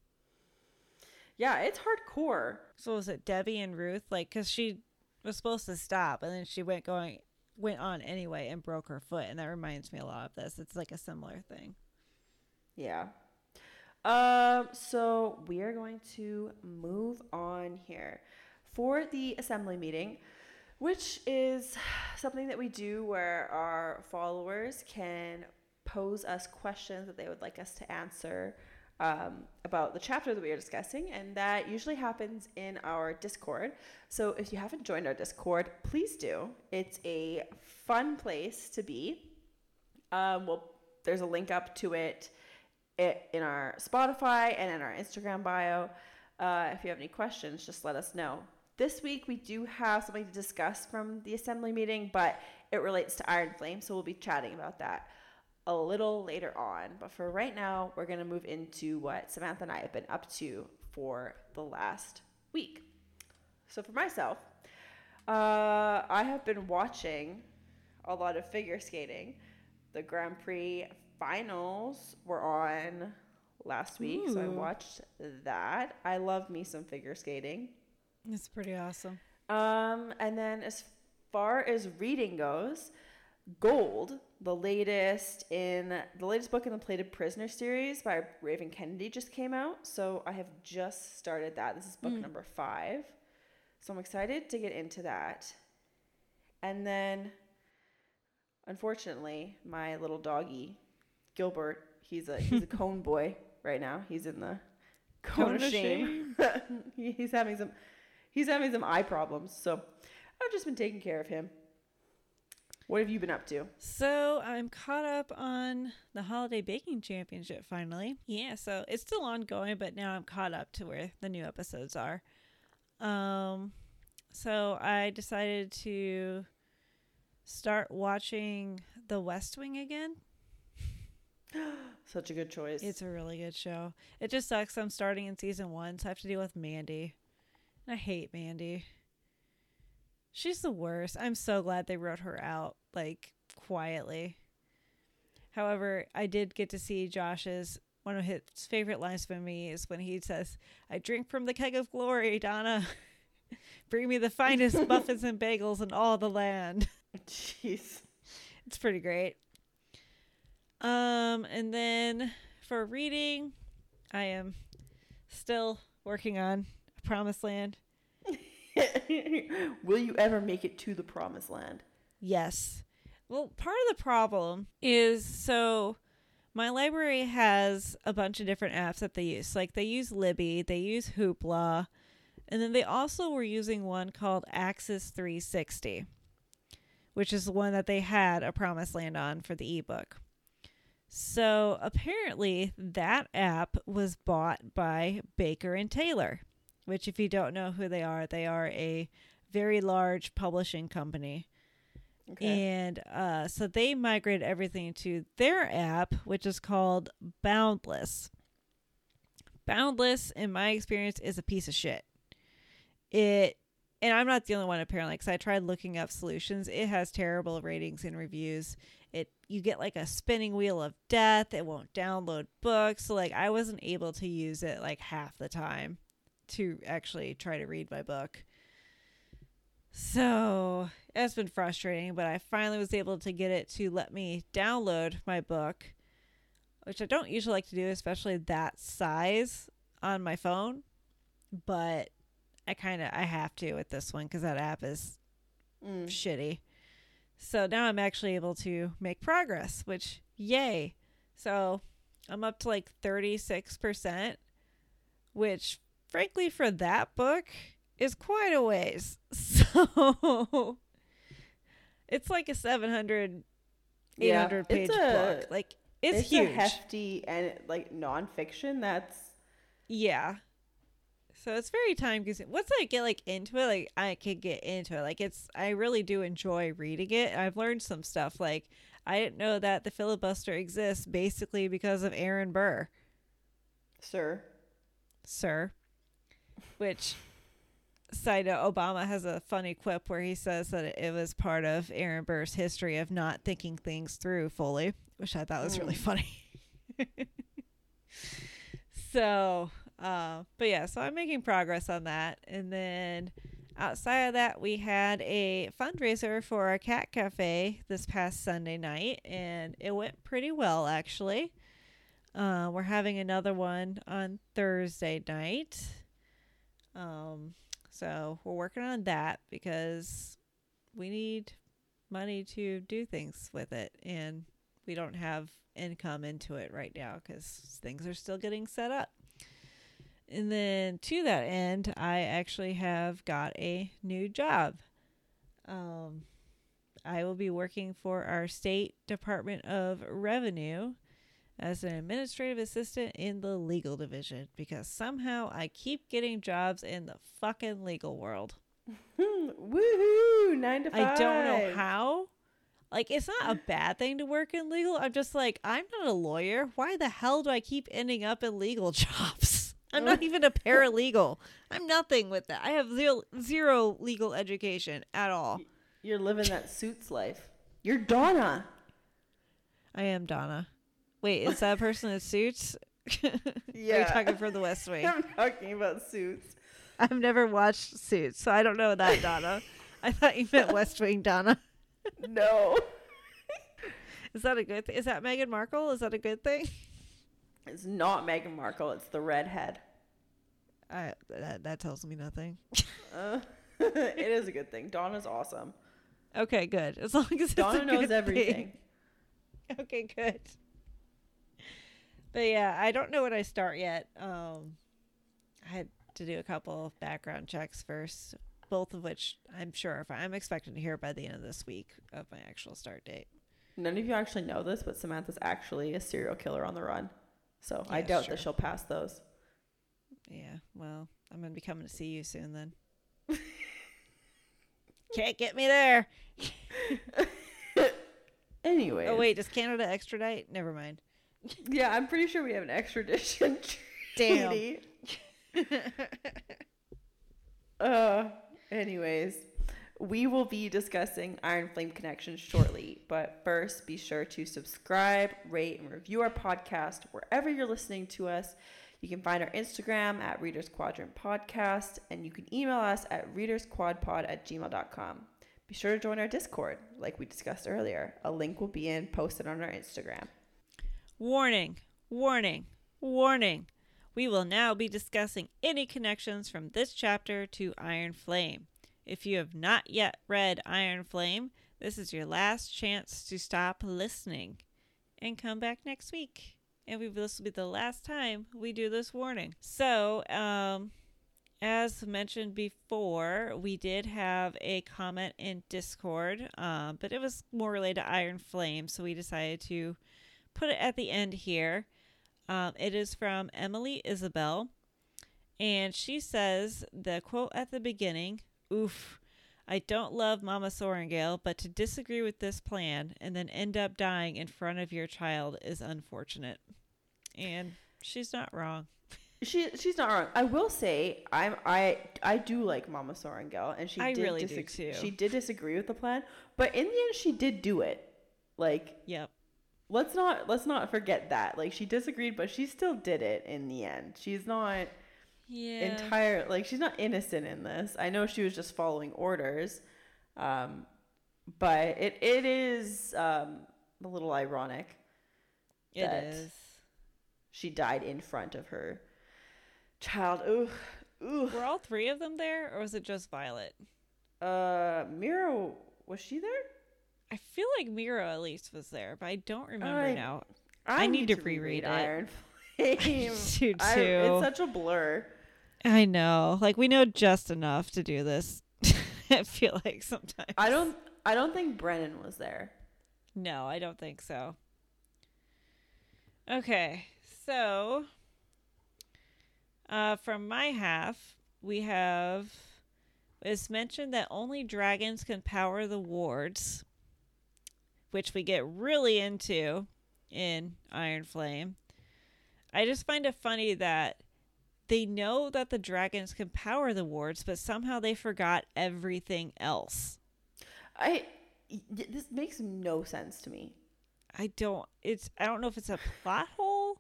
Yeah, it's hardcore. So was it Debbie and Ruth? Like, because she was supposed to stop, and then she went on anyway and broke her foot, and that reminds me a lot of this. It's like a similar thing. Yeah. So we are going to move on here for the assembly meeting, which is something that we do where our followers can pose us questions that they would like us to answer about the chapter that we are discussing, and that usually happens in our Discord. So if you haven't joined our Discord, please do. It's a fun place to be. There's a link up to it in our Spotify and in our Instagram bio. If you have any questions, just let us know. This week we do have something to discuss from the assembly meeting, but it relates to Iron Flame, so we'll be chatting about that a little later on. But for right now, we're going to move into what Samantha and I have been up to for the last week. So for myself, I have been watching a lot of figure skating. The Grand Prix finals were on last week, so I watched that. I love me some figure skating. It's pretty awesome. And then as far as reading goes, Gold, the latest book in the Plated Prisoner series by Raven Kennedy, just came out. So I have just started that. This is book number 5. So I'm excited to get into that. And then, unfortunately, my little doggy, Gilbert, he's a cone boy right now. He's in the cone of shame. He's having some eye problems. So I've just been taking care of him. What have you been up to? So I'm caught up on the Holiday Baking Championship finally. Yeah, so it's still ongoing, but now I'm caught up to where the new episodes are. So I decided to start watching The West Wing again. Such a good choice. It's a really good show. It just sucks I'm starting in season 1, so I have to deal with Mandy. And I hate Mandy. She's the worst. I'm so glad they wrote her out, like, quietly. However, I did get to see Josh's, one of his favorite lines from me is when he says, "I drink from the keg of glory, Donna. Bring me the finest muffins and bagels in all the land." Jeez. It's pretty great. And then for reading, I am still working on Promised Land. Will you ever make it to the Promised Land? Yes. Well, part of the problem is, so my library has a bunch of different apps that they use. Like, they use Libby, they use Hoopla, and then they also were using one called Axis 360, which is the one that they had a Promised Land on for the ebook. So apparently that app was bought by Baker and Taylor, which, if you don't know who they are a very large publishing company. Okay. And so they migrated everything to their app, which is called Boundless. Boundless, in my experience, is a piece of shit. And I'm not the only one, apparently, because I tried looking up solutions. It has terrible ratings and reviews. You get like a spinning wheel of death. It won't download books. So, like, I wasn't able to use it like half the time to actually try to read my book. So it's been frustrating, but I finally was able to get it to let me download my book, which I don't usually like to do, especially that size on my phone. But I have to with this one because that app is shitty. So now I'm actually able to make progress, which, yay. So I'm up to like 36%, which frankly for that book is quite a ways. So it's like a 800 page book. Like, it's huge. It's hefty and like nonfiction. Yeah. So it's very time consuming. Once I get into it, I could get into it. I really do enjoy reading it. I've learned some stuff. Like, I didn't know that the filibuster exists basically because of Aaron Burr. Sir. Which, side note, Obama has a funny quip where he says that it was part of Aaron Burr's history of not thinking things through fully, which I thought was really funny. So... so I'm making progress on that. And then outside of that, we had a fundraiser for our cat cafe this past Sunday night, and it went pretty well, actually. We're having another one on Thursday night. So we're working on that because we need money to do things with it, and we don't have income into it right now because things are still getting set up. And then to that end, I actually have got a new job. I will be working for our State Department of Revenue as an administrative assistant in the legal division, because somehow I keep getting jobs in the fucking legal world. Woohoo! 9 to 5. I don't know how. Like, it's not a bad thing to work in legal. I'm just like, I'm not a lawyer. Why the hell do I keep ending up in legal jobs? I'm not even a paralegal. I'm nothing with that. I have zero legal education at all. You're living that Suits life. You're Donna. I am Donna. Wait, is that a person in Suits? Yeah. Are you talking from The West Wing? I'm talking about Suits. I've never watched Suits, so I don't know that Donna. I thought you meant West Wing Donna. No. Is that a good thing? Is that Meghan Markle? Is that a good thing? It's not Meghan Markle. It's the redhead. That tells me nothing. It is a good thing. Donna's awesome. Okay, good. As long as Donna knows everything. Okay, good. But yeah, I don't know when I start yet. I had to do a couple background checks first, both of which I'm sure I'm expecting to hear by the end of this week of my actual start date. None of you actually know this, but Samantha's actually a serial killer on the run. So yeah, I doubt that she'll pass those. Yeah, well, I'm going to be coming to see you soon then. Can't get me there. Anyway. Oh, wait, does Canada extradite? Never mind. Yeah, I'm pretty sure we have an extradition treaty. Damn. Anyways, we will be discussing Iron Flame Connections shortly, but first be sure to subscribe, rate, and review our podcast wherever you're listening to us. You can find our Instagram at Readers Quadrant Podcast, and you can email us at readersquadpod@gmail.com. Be sure to join our Discord, like we discussed earlier. A link will be posted on our Instagram. Warning, warning, warning. We will now be discussing any connections from this chapter to Iron Flame. If you have not yet read Iron Flame, this is your last chance to stop listening and come back next week. And this will be the last time we do this warning. So, as mentioned before, we did have a comment in Discord, but it was more related to Iron Flame, so we decided to put it at the end here. It is from Emily Isabel, and she says the quote at the beginning, "Oof, I don't love Mama Sorrengail, but to disagree with this plan and then end up dying in front of your child is unfortunate." And she's not wrong. She's not wrong. I will say I do like Mama Sorrengail, and she did disagree with the plan, but in the end she did do it. Like, yep. Let's not forget that. Like, she disagreed, but she still did it in the end. She's not she's not innocent in this. I know she was just following orders, but it is a little ironic that it is. She died in front of her child. Ooh. Were all three of them there, or was it just Violet? Mira, was she there? I feel like Mira at least was there, but I don't remember now. I need to reread it. Iron Flame. Too. It's such a blur. I know. Like, we know just enough to do this. I feel like sometimes. I don't think Brennan was there. No, I don't think so. Okay, so from my half, we have, it's mentioned that only dragons can power the wards, which we get really into in Iron Flame. I just find it funny that they know that the dragons can power the wards, but somehow they forgot everything else. This makes no sense to me. I don't know if it's a plot hole,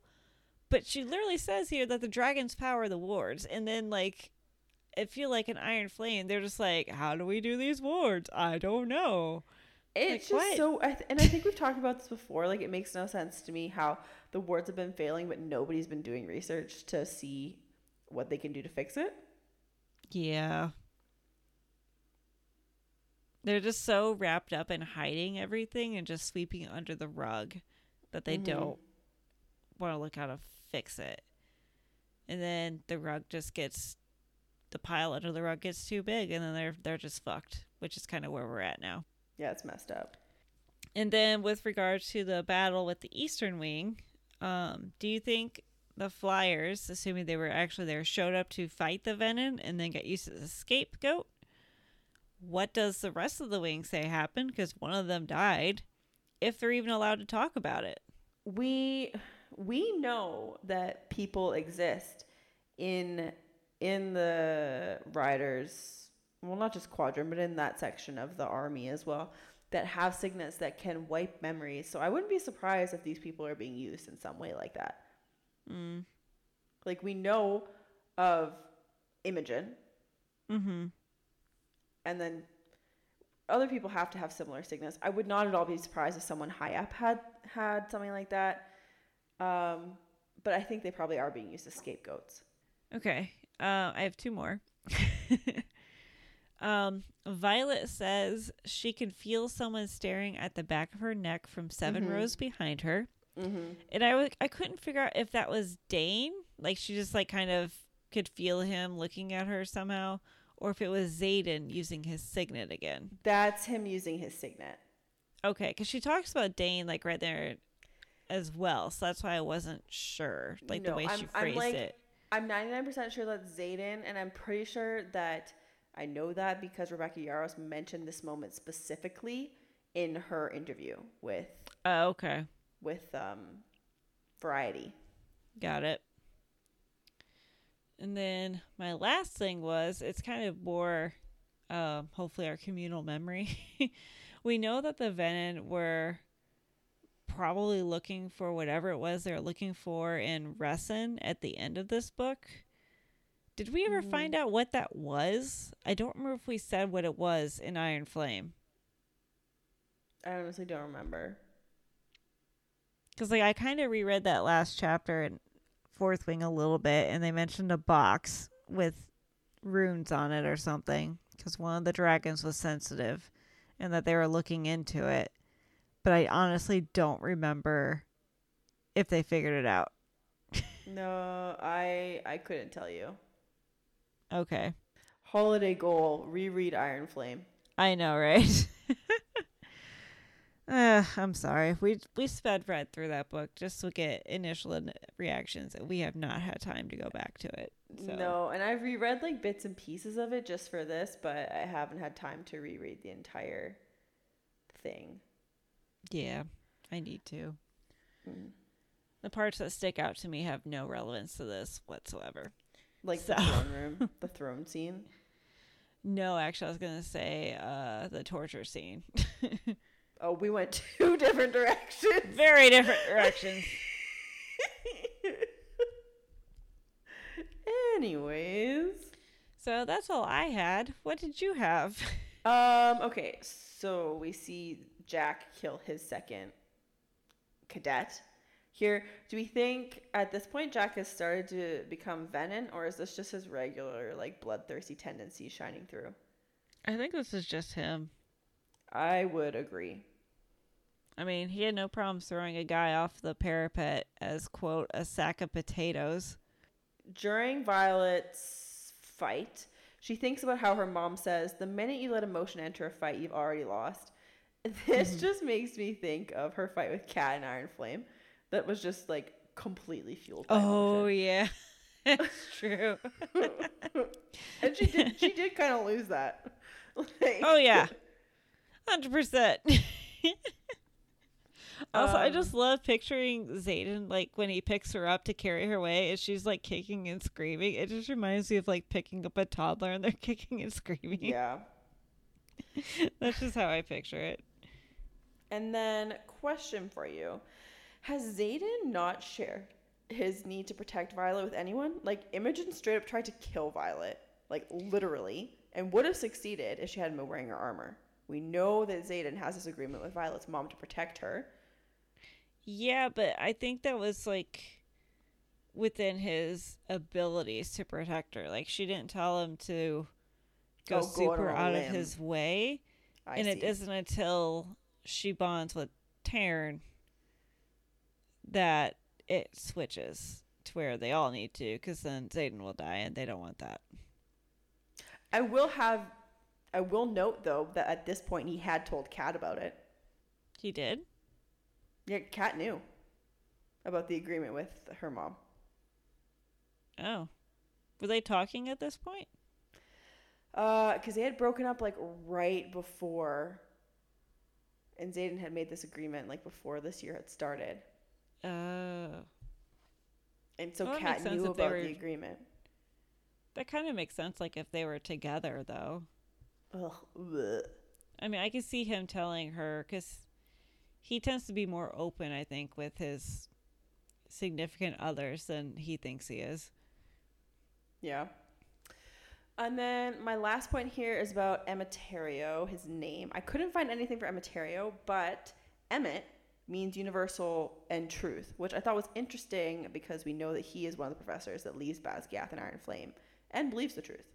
but she literally says here that the dragons power the wards, and then, like, I feel like in Iron Flame they're just like, how do we do these wards? I don't know. It's like, just what? And I think we've talked about this before. Like, it makes no sense to me how the wards have been failing, but nobody's been doing research to see what they can do to fix it. Yeah. They're just so wrapped up in hiding everything and just sweeping under the rug that they don't want to look how to fix it. And then the pile under the rug gets too big, and then they're just fucked, which is kind of where we're at now. Yeah, it's messed up. And then with regard to the battle with the Eastern Wing, do you think the Flyers, assuming they were actually there, showed up to fight the Venom and then got used as a scapegoat? What does the rest of the wing say happened? Because one of them died, if they're even allowed to talk about it. We know that people exist in the Riders. Well, not just Quadrant, but in that section of the army as well, that have signets that can wipe memories. So I wouldn't be surprised if these people are being used in some way like that. Mm. Like, we know of Imogen. Mm-hmm. And then other people have to have similar signets. I would not at all be surprised if someone high up had something like that. But I think they probably are being used as scapegoats. Okay. I have two more. Violet says she can feel someone staring at the back of her neck from 7 rows behind her. Mm-hmm. And I couldn't figure out if that was Dane. Like, she just, like, kind of could feel him looking at her somehow. Or if it was Xaden using his signet again. That's him using his signet. Okay, because she talks about Dane, like, right there as well. So that's why I wasn't sure, like, the way she phrased it. I'm 99% sure that's Xaden, and I'm pretty sure that... I know that because Rebecca Yarros mentioned this moment specifically in her interview with Variety. Got it. And then my last thing was, it's kind of more hopefully our communal memory. We know that the Venom were probably looking for whatever it was they were looking for in Resin at the end of this book. Did we ever find out what that was? I don't remember if we said what it was in Iron Flame. I honestly don't remember. Because, like, I kind of reread that last chapter in Fourth Wing a little bit, and they mentioned a box with runes on it or something, because one of the dragons was sensitive and that they were looking into it. But I honestly don't remember if they figured it out. No, I couldn't tell you. Okay. Holiday goal, reread Iron Flame. I know, right? I'm sorry. We sped right through that book just to get initial reactions, and we have not had time to go back to it. So. No, and I've reread like bits and pieces of it just for this, but I haven't had time to reread the entire thing. Yeah, I need to. Mm. The parts that stick out to me have no relevance to this whatsoever. Like the throne room, the throne scene? No, actually, I was going to say the torture scene. Oh, we went two different directions. Very different directions. Anyways. So that's all I had. What did you have? Okay, so we see Jack kill his second cadet. Here, do we think at this point Jack has started to become Venom, or is this just his regular like bloodthirsty tendency shining through? I think this is just him. I would agree. I mean, he had no problem throwing a guy off the parapet as, quote, a sack of potatoes. During Violet's fight, she thinks about how her mom says, the minute you let emotion enter a fight, you've already lost. This just makes me think of her fight with Cat and Iron Flame that was just, like, completely fueled by emotion. Oh, yeah. It's true. And she did kind of lose that. Like, oh, yeah. 100%. Also, I just love picturing Xaden, like, when he picks her up to carry her away, and she's, like, kicking and screaming. It just reminds me of, like, picking up a toddler and they're kicking and screaming. Yeah. That's just how I picture it. And then, question for you. Has Xaden not shared his need to protect Violet with anyone? Like, Imogen straight up tried to kill Violet. Like, literally. And would have succeeded if she hadn't been wearing her armor. We know that Xaden has this agreement with Violet's mom to protect her. Yeah, but I think that was, like, within his abilities to protect her. Like, she didn't tell him to go super out of his way. And it isn't until she bonds with Taryn that it switches to where they all need to. Because then Xaden will die, and they don't want that. I will note, though, that at this point he had told Kat about it. He did? Yeah, Kat knew about the agreement with her mom. Oh. Were they talking at this point? Because they had broken up, like, right before. And Xaden had made this agreement, like, before this year had started. Oh. And so Kat knew about the agreement. That kind of makes sense, like, if they were together, though. I mean, I can see him telling her because he tends to be more open, I think, with his significant others than he thinks he is. Yeah. And then my last point here is about Emetterio, his name. I couldn't find anything for Emetterio, but Emmet means universal and truth, which I thought was interesting because we know that he is one of the professors that leaves Baz Gath and Iron Flame and believes the truth.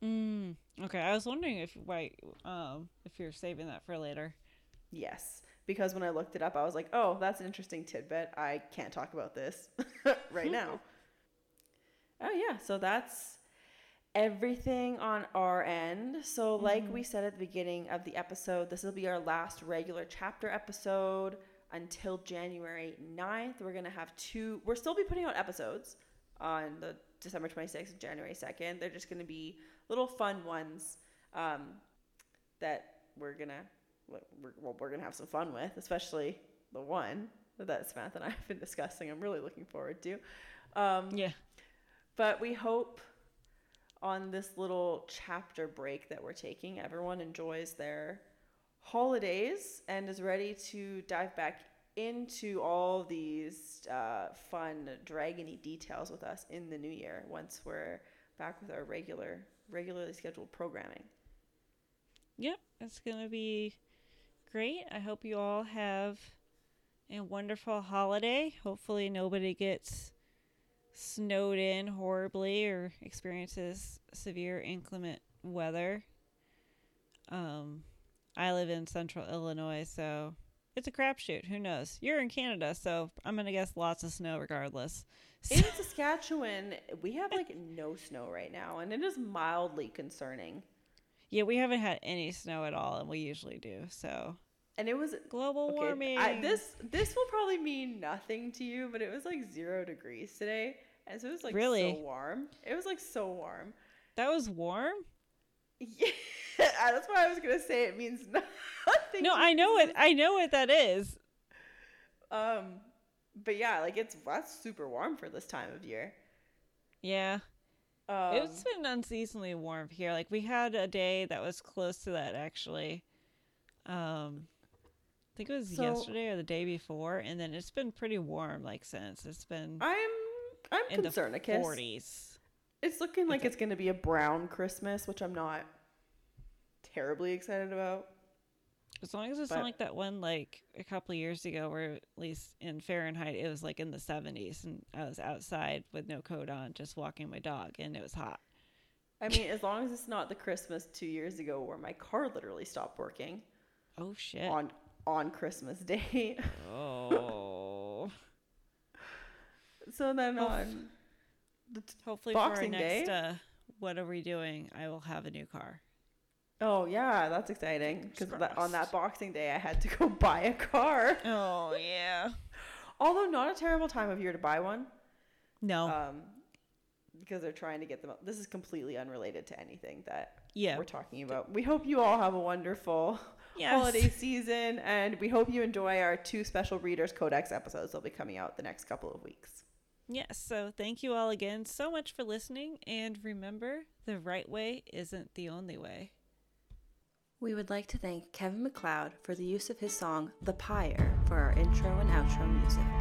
Okay, I was wondering if you're saving that for later. Yes, because when I looked it up, I was like, oh, that's an interesting tidbit. I can't talk about this right now. Oh, yeah, so that's everything on our end. So like we said at the beginning of the episode, this will be our last regular chapter episode until January 9th. We're going to have two. We'll still be putting out episodes on the December 26th and January 2nd. They're just going to be little fun ones that we're gonna have some fun with, especially the one that Samantha and I have been discussing. I'm really looking forward to. Yeah. But we hope on this little chapter break that we're taking, everyone enjoys their holidays and is ready to dive back into all these fun dragony details with us in the new year once we're back with our regularly scheduled programming. Yep, it's gonna be great. I hope you all have a wonderful holiday. Hopefully nobody gets snowed in horribly or experiences severe inclement weather. I live in central Illinois, so it's a crapshoot. Who knows? You're in Canada, so I'm gonna guess lots of snow regardless. In Saskatchewan, we have, like, no snow right now, and it is mildly concerning. Yeah, we haven't had any snow at all, and we usually do, so. And it was global warming. This will probably mean nothing to you, but it was like 0 degrees today. And so it was like so warm. It was like so warm. That was warm? Yeah, that's why I was going to say it means nothing. No, I know what that is. But yeah, like that's super warm for this time of year. Yeah. It's been unseasonably warm here. Like we had a day that was close to that actually. I think it was yesterday or the day before, and then it's been pretty warm like since. It's been I'm in concerned the 40s. It's looking like it's going to be a brown Christmas, which I'm not terribly excited about. As long as it's not like that one like a couple of years ago where at least in Fahrenheit it was like in the 70s and I was outside with no coat on just walking my dog and it was hot. I mean, as long as it's not the Christmas 2 years ago where my car literally stopped working. Oh shit. On Christmas Day. Oh. So then on hopefully Boxing for our next Day, what are we doing? I will have a new car. Oh yeah, that's exciting because on that Boxing Day I had to go buy a car. Oh yeah. Although not a terrible time of year to buy one. No. Because they're trying to get them up. This is completely unrelated to anything that we're talking about. We hope you all have a wonderful holiday season, and we hope you enjoy our 2 special Readers Codex episodes that'll be coming out the next couple of weeks. Yes, so thank you all again so much for listening, and remember, the right way isn't the only way. We would like to thank Kevin MacLeod for the use of his song, The Pyre, for our intro and outro music.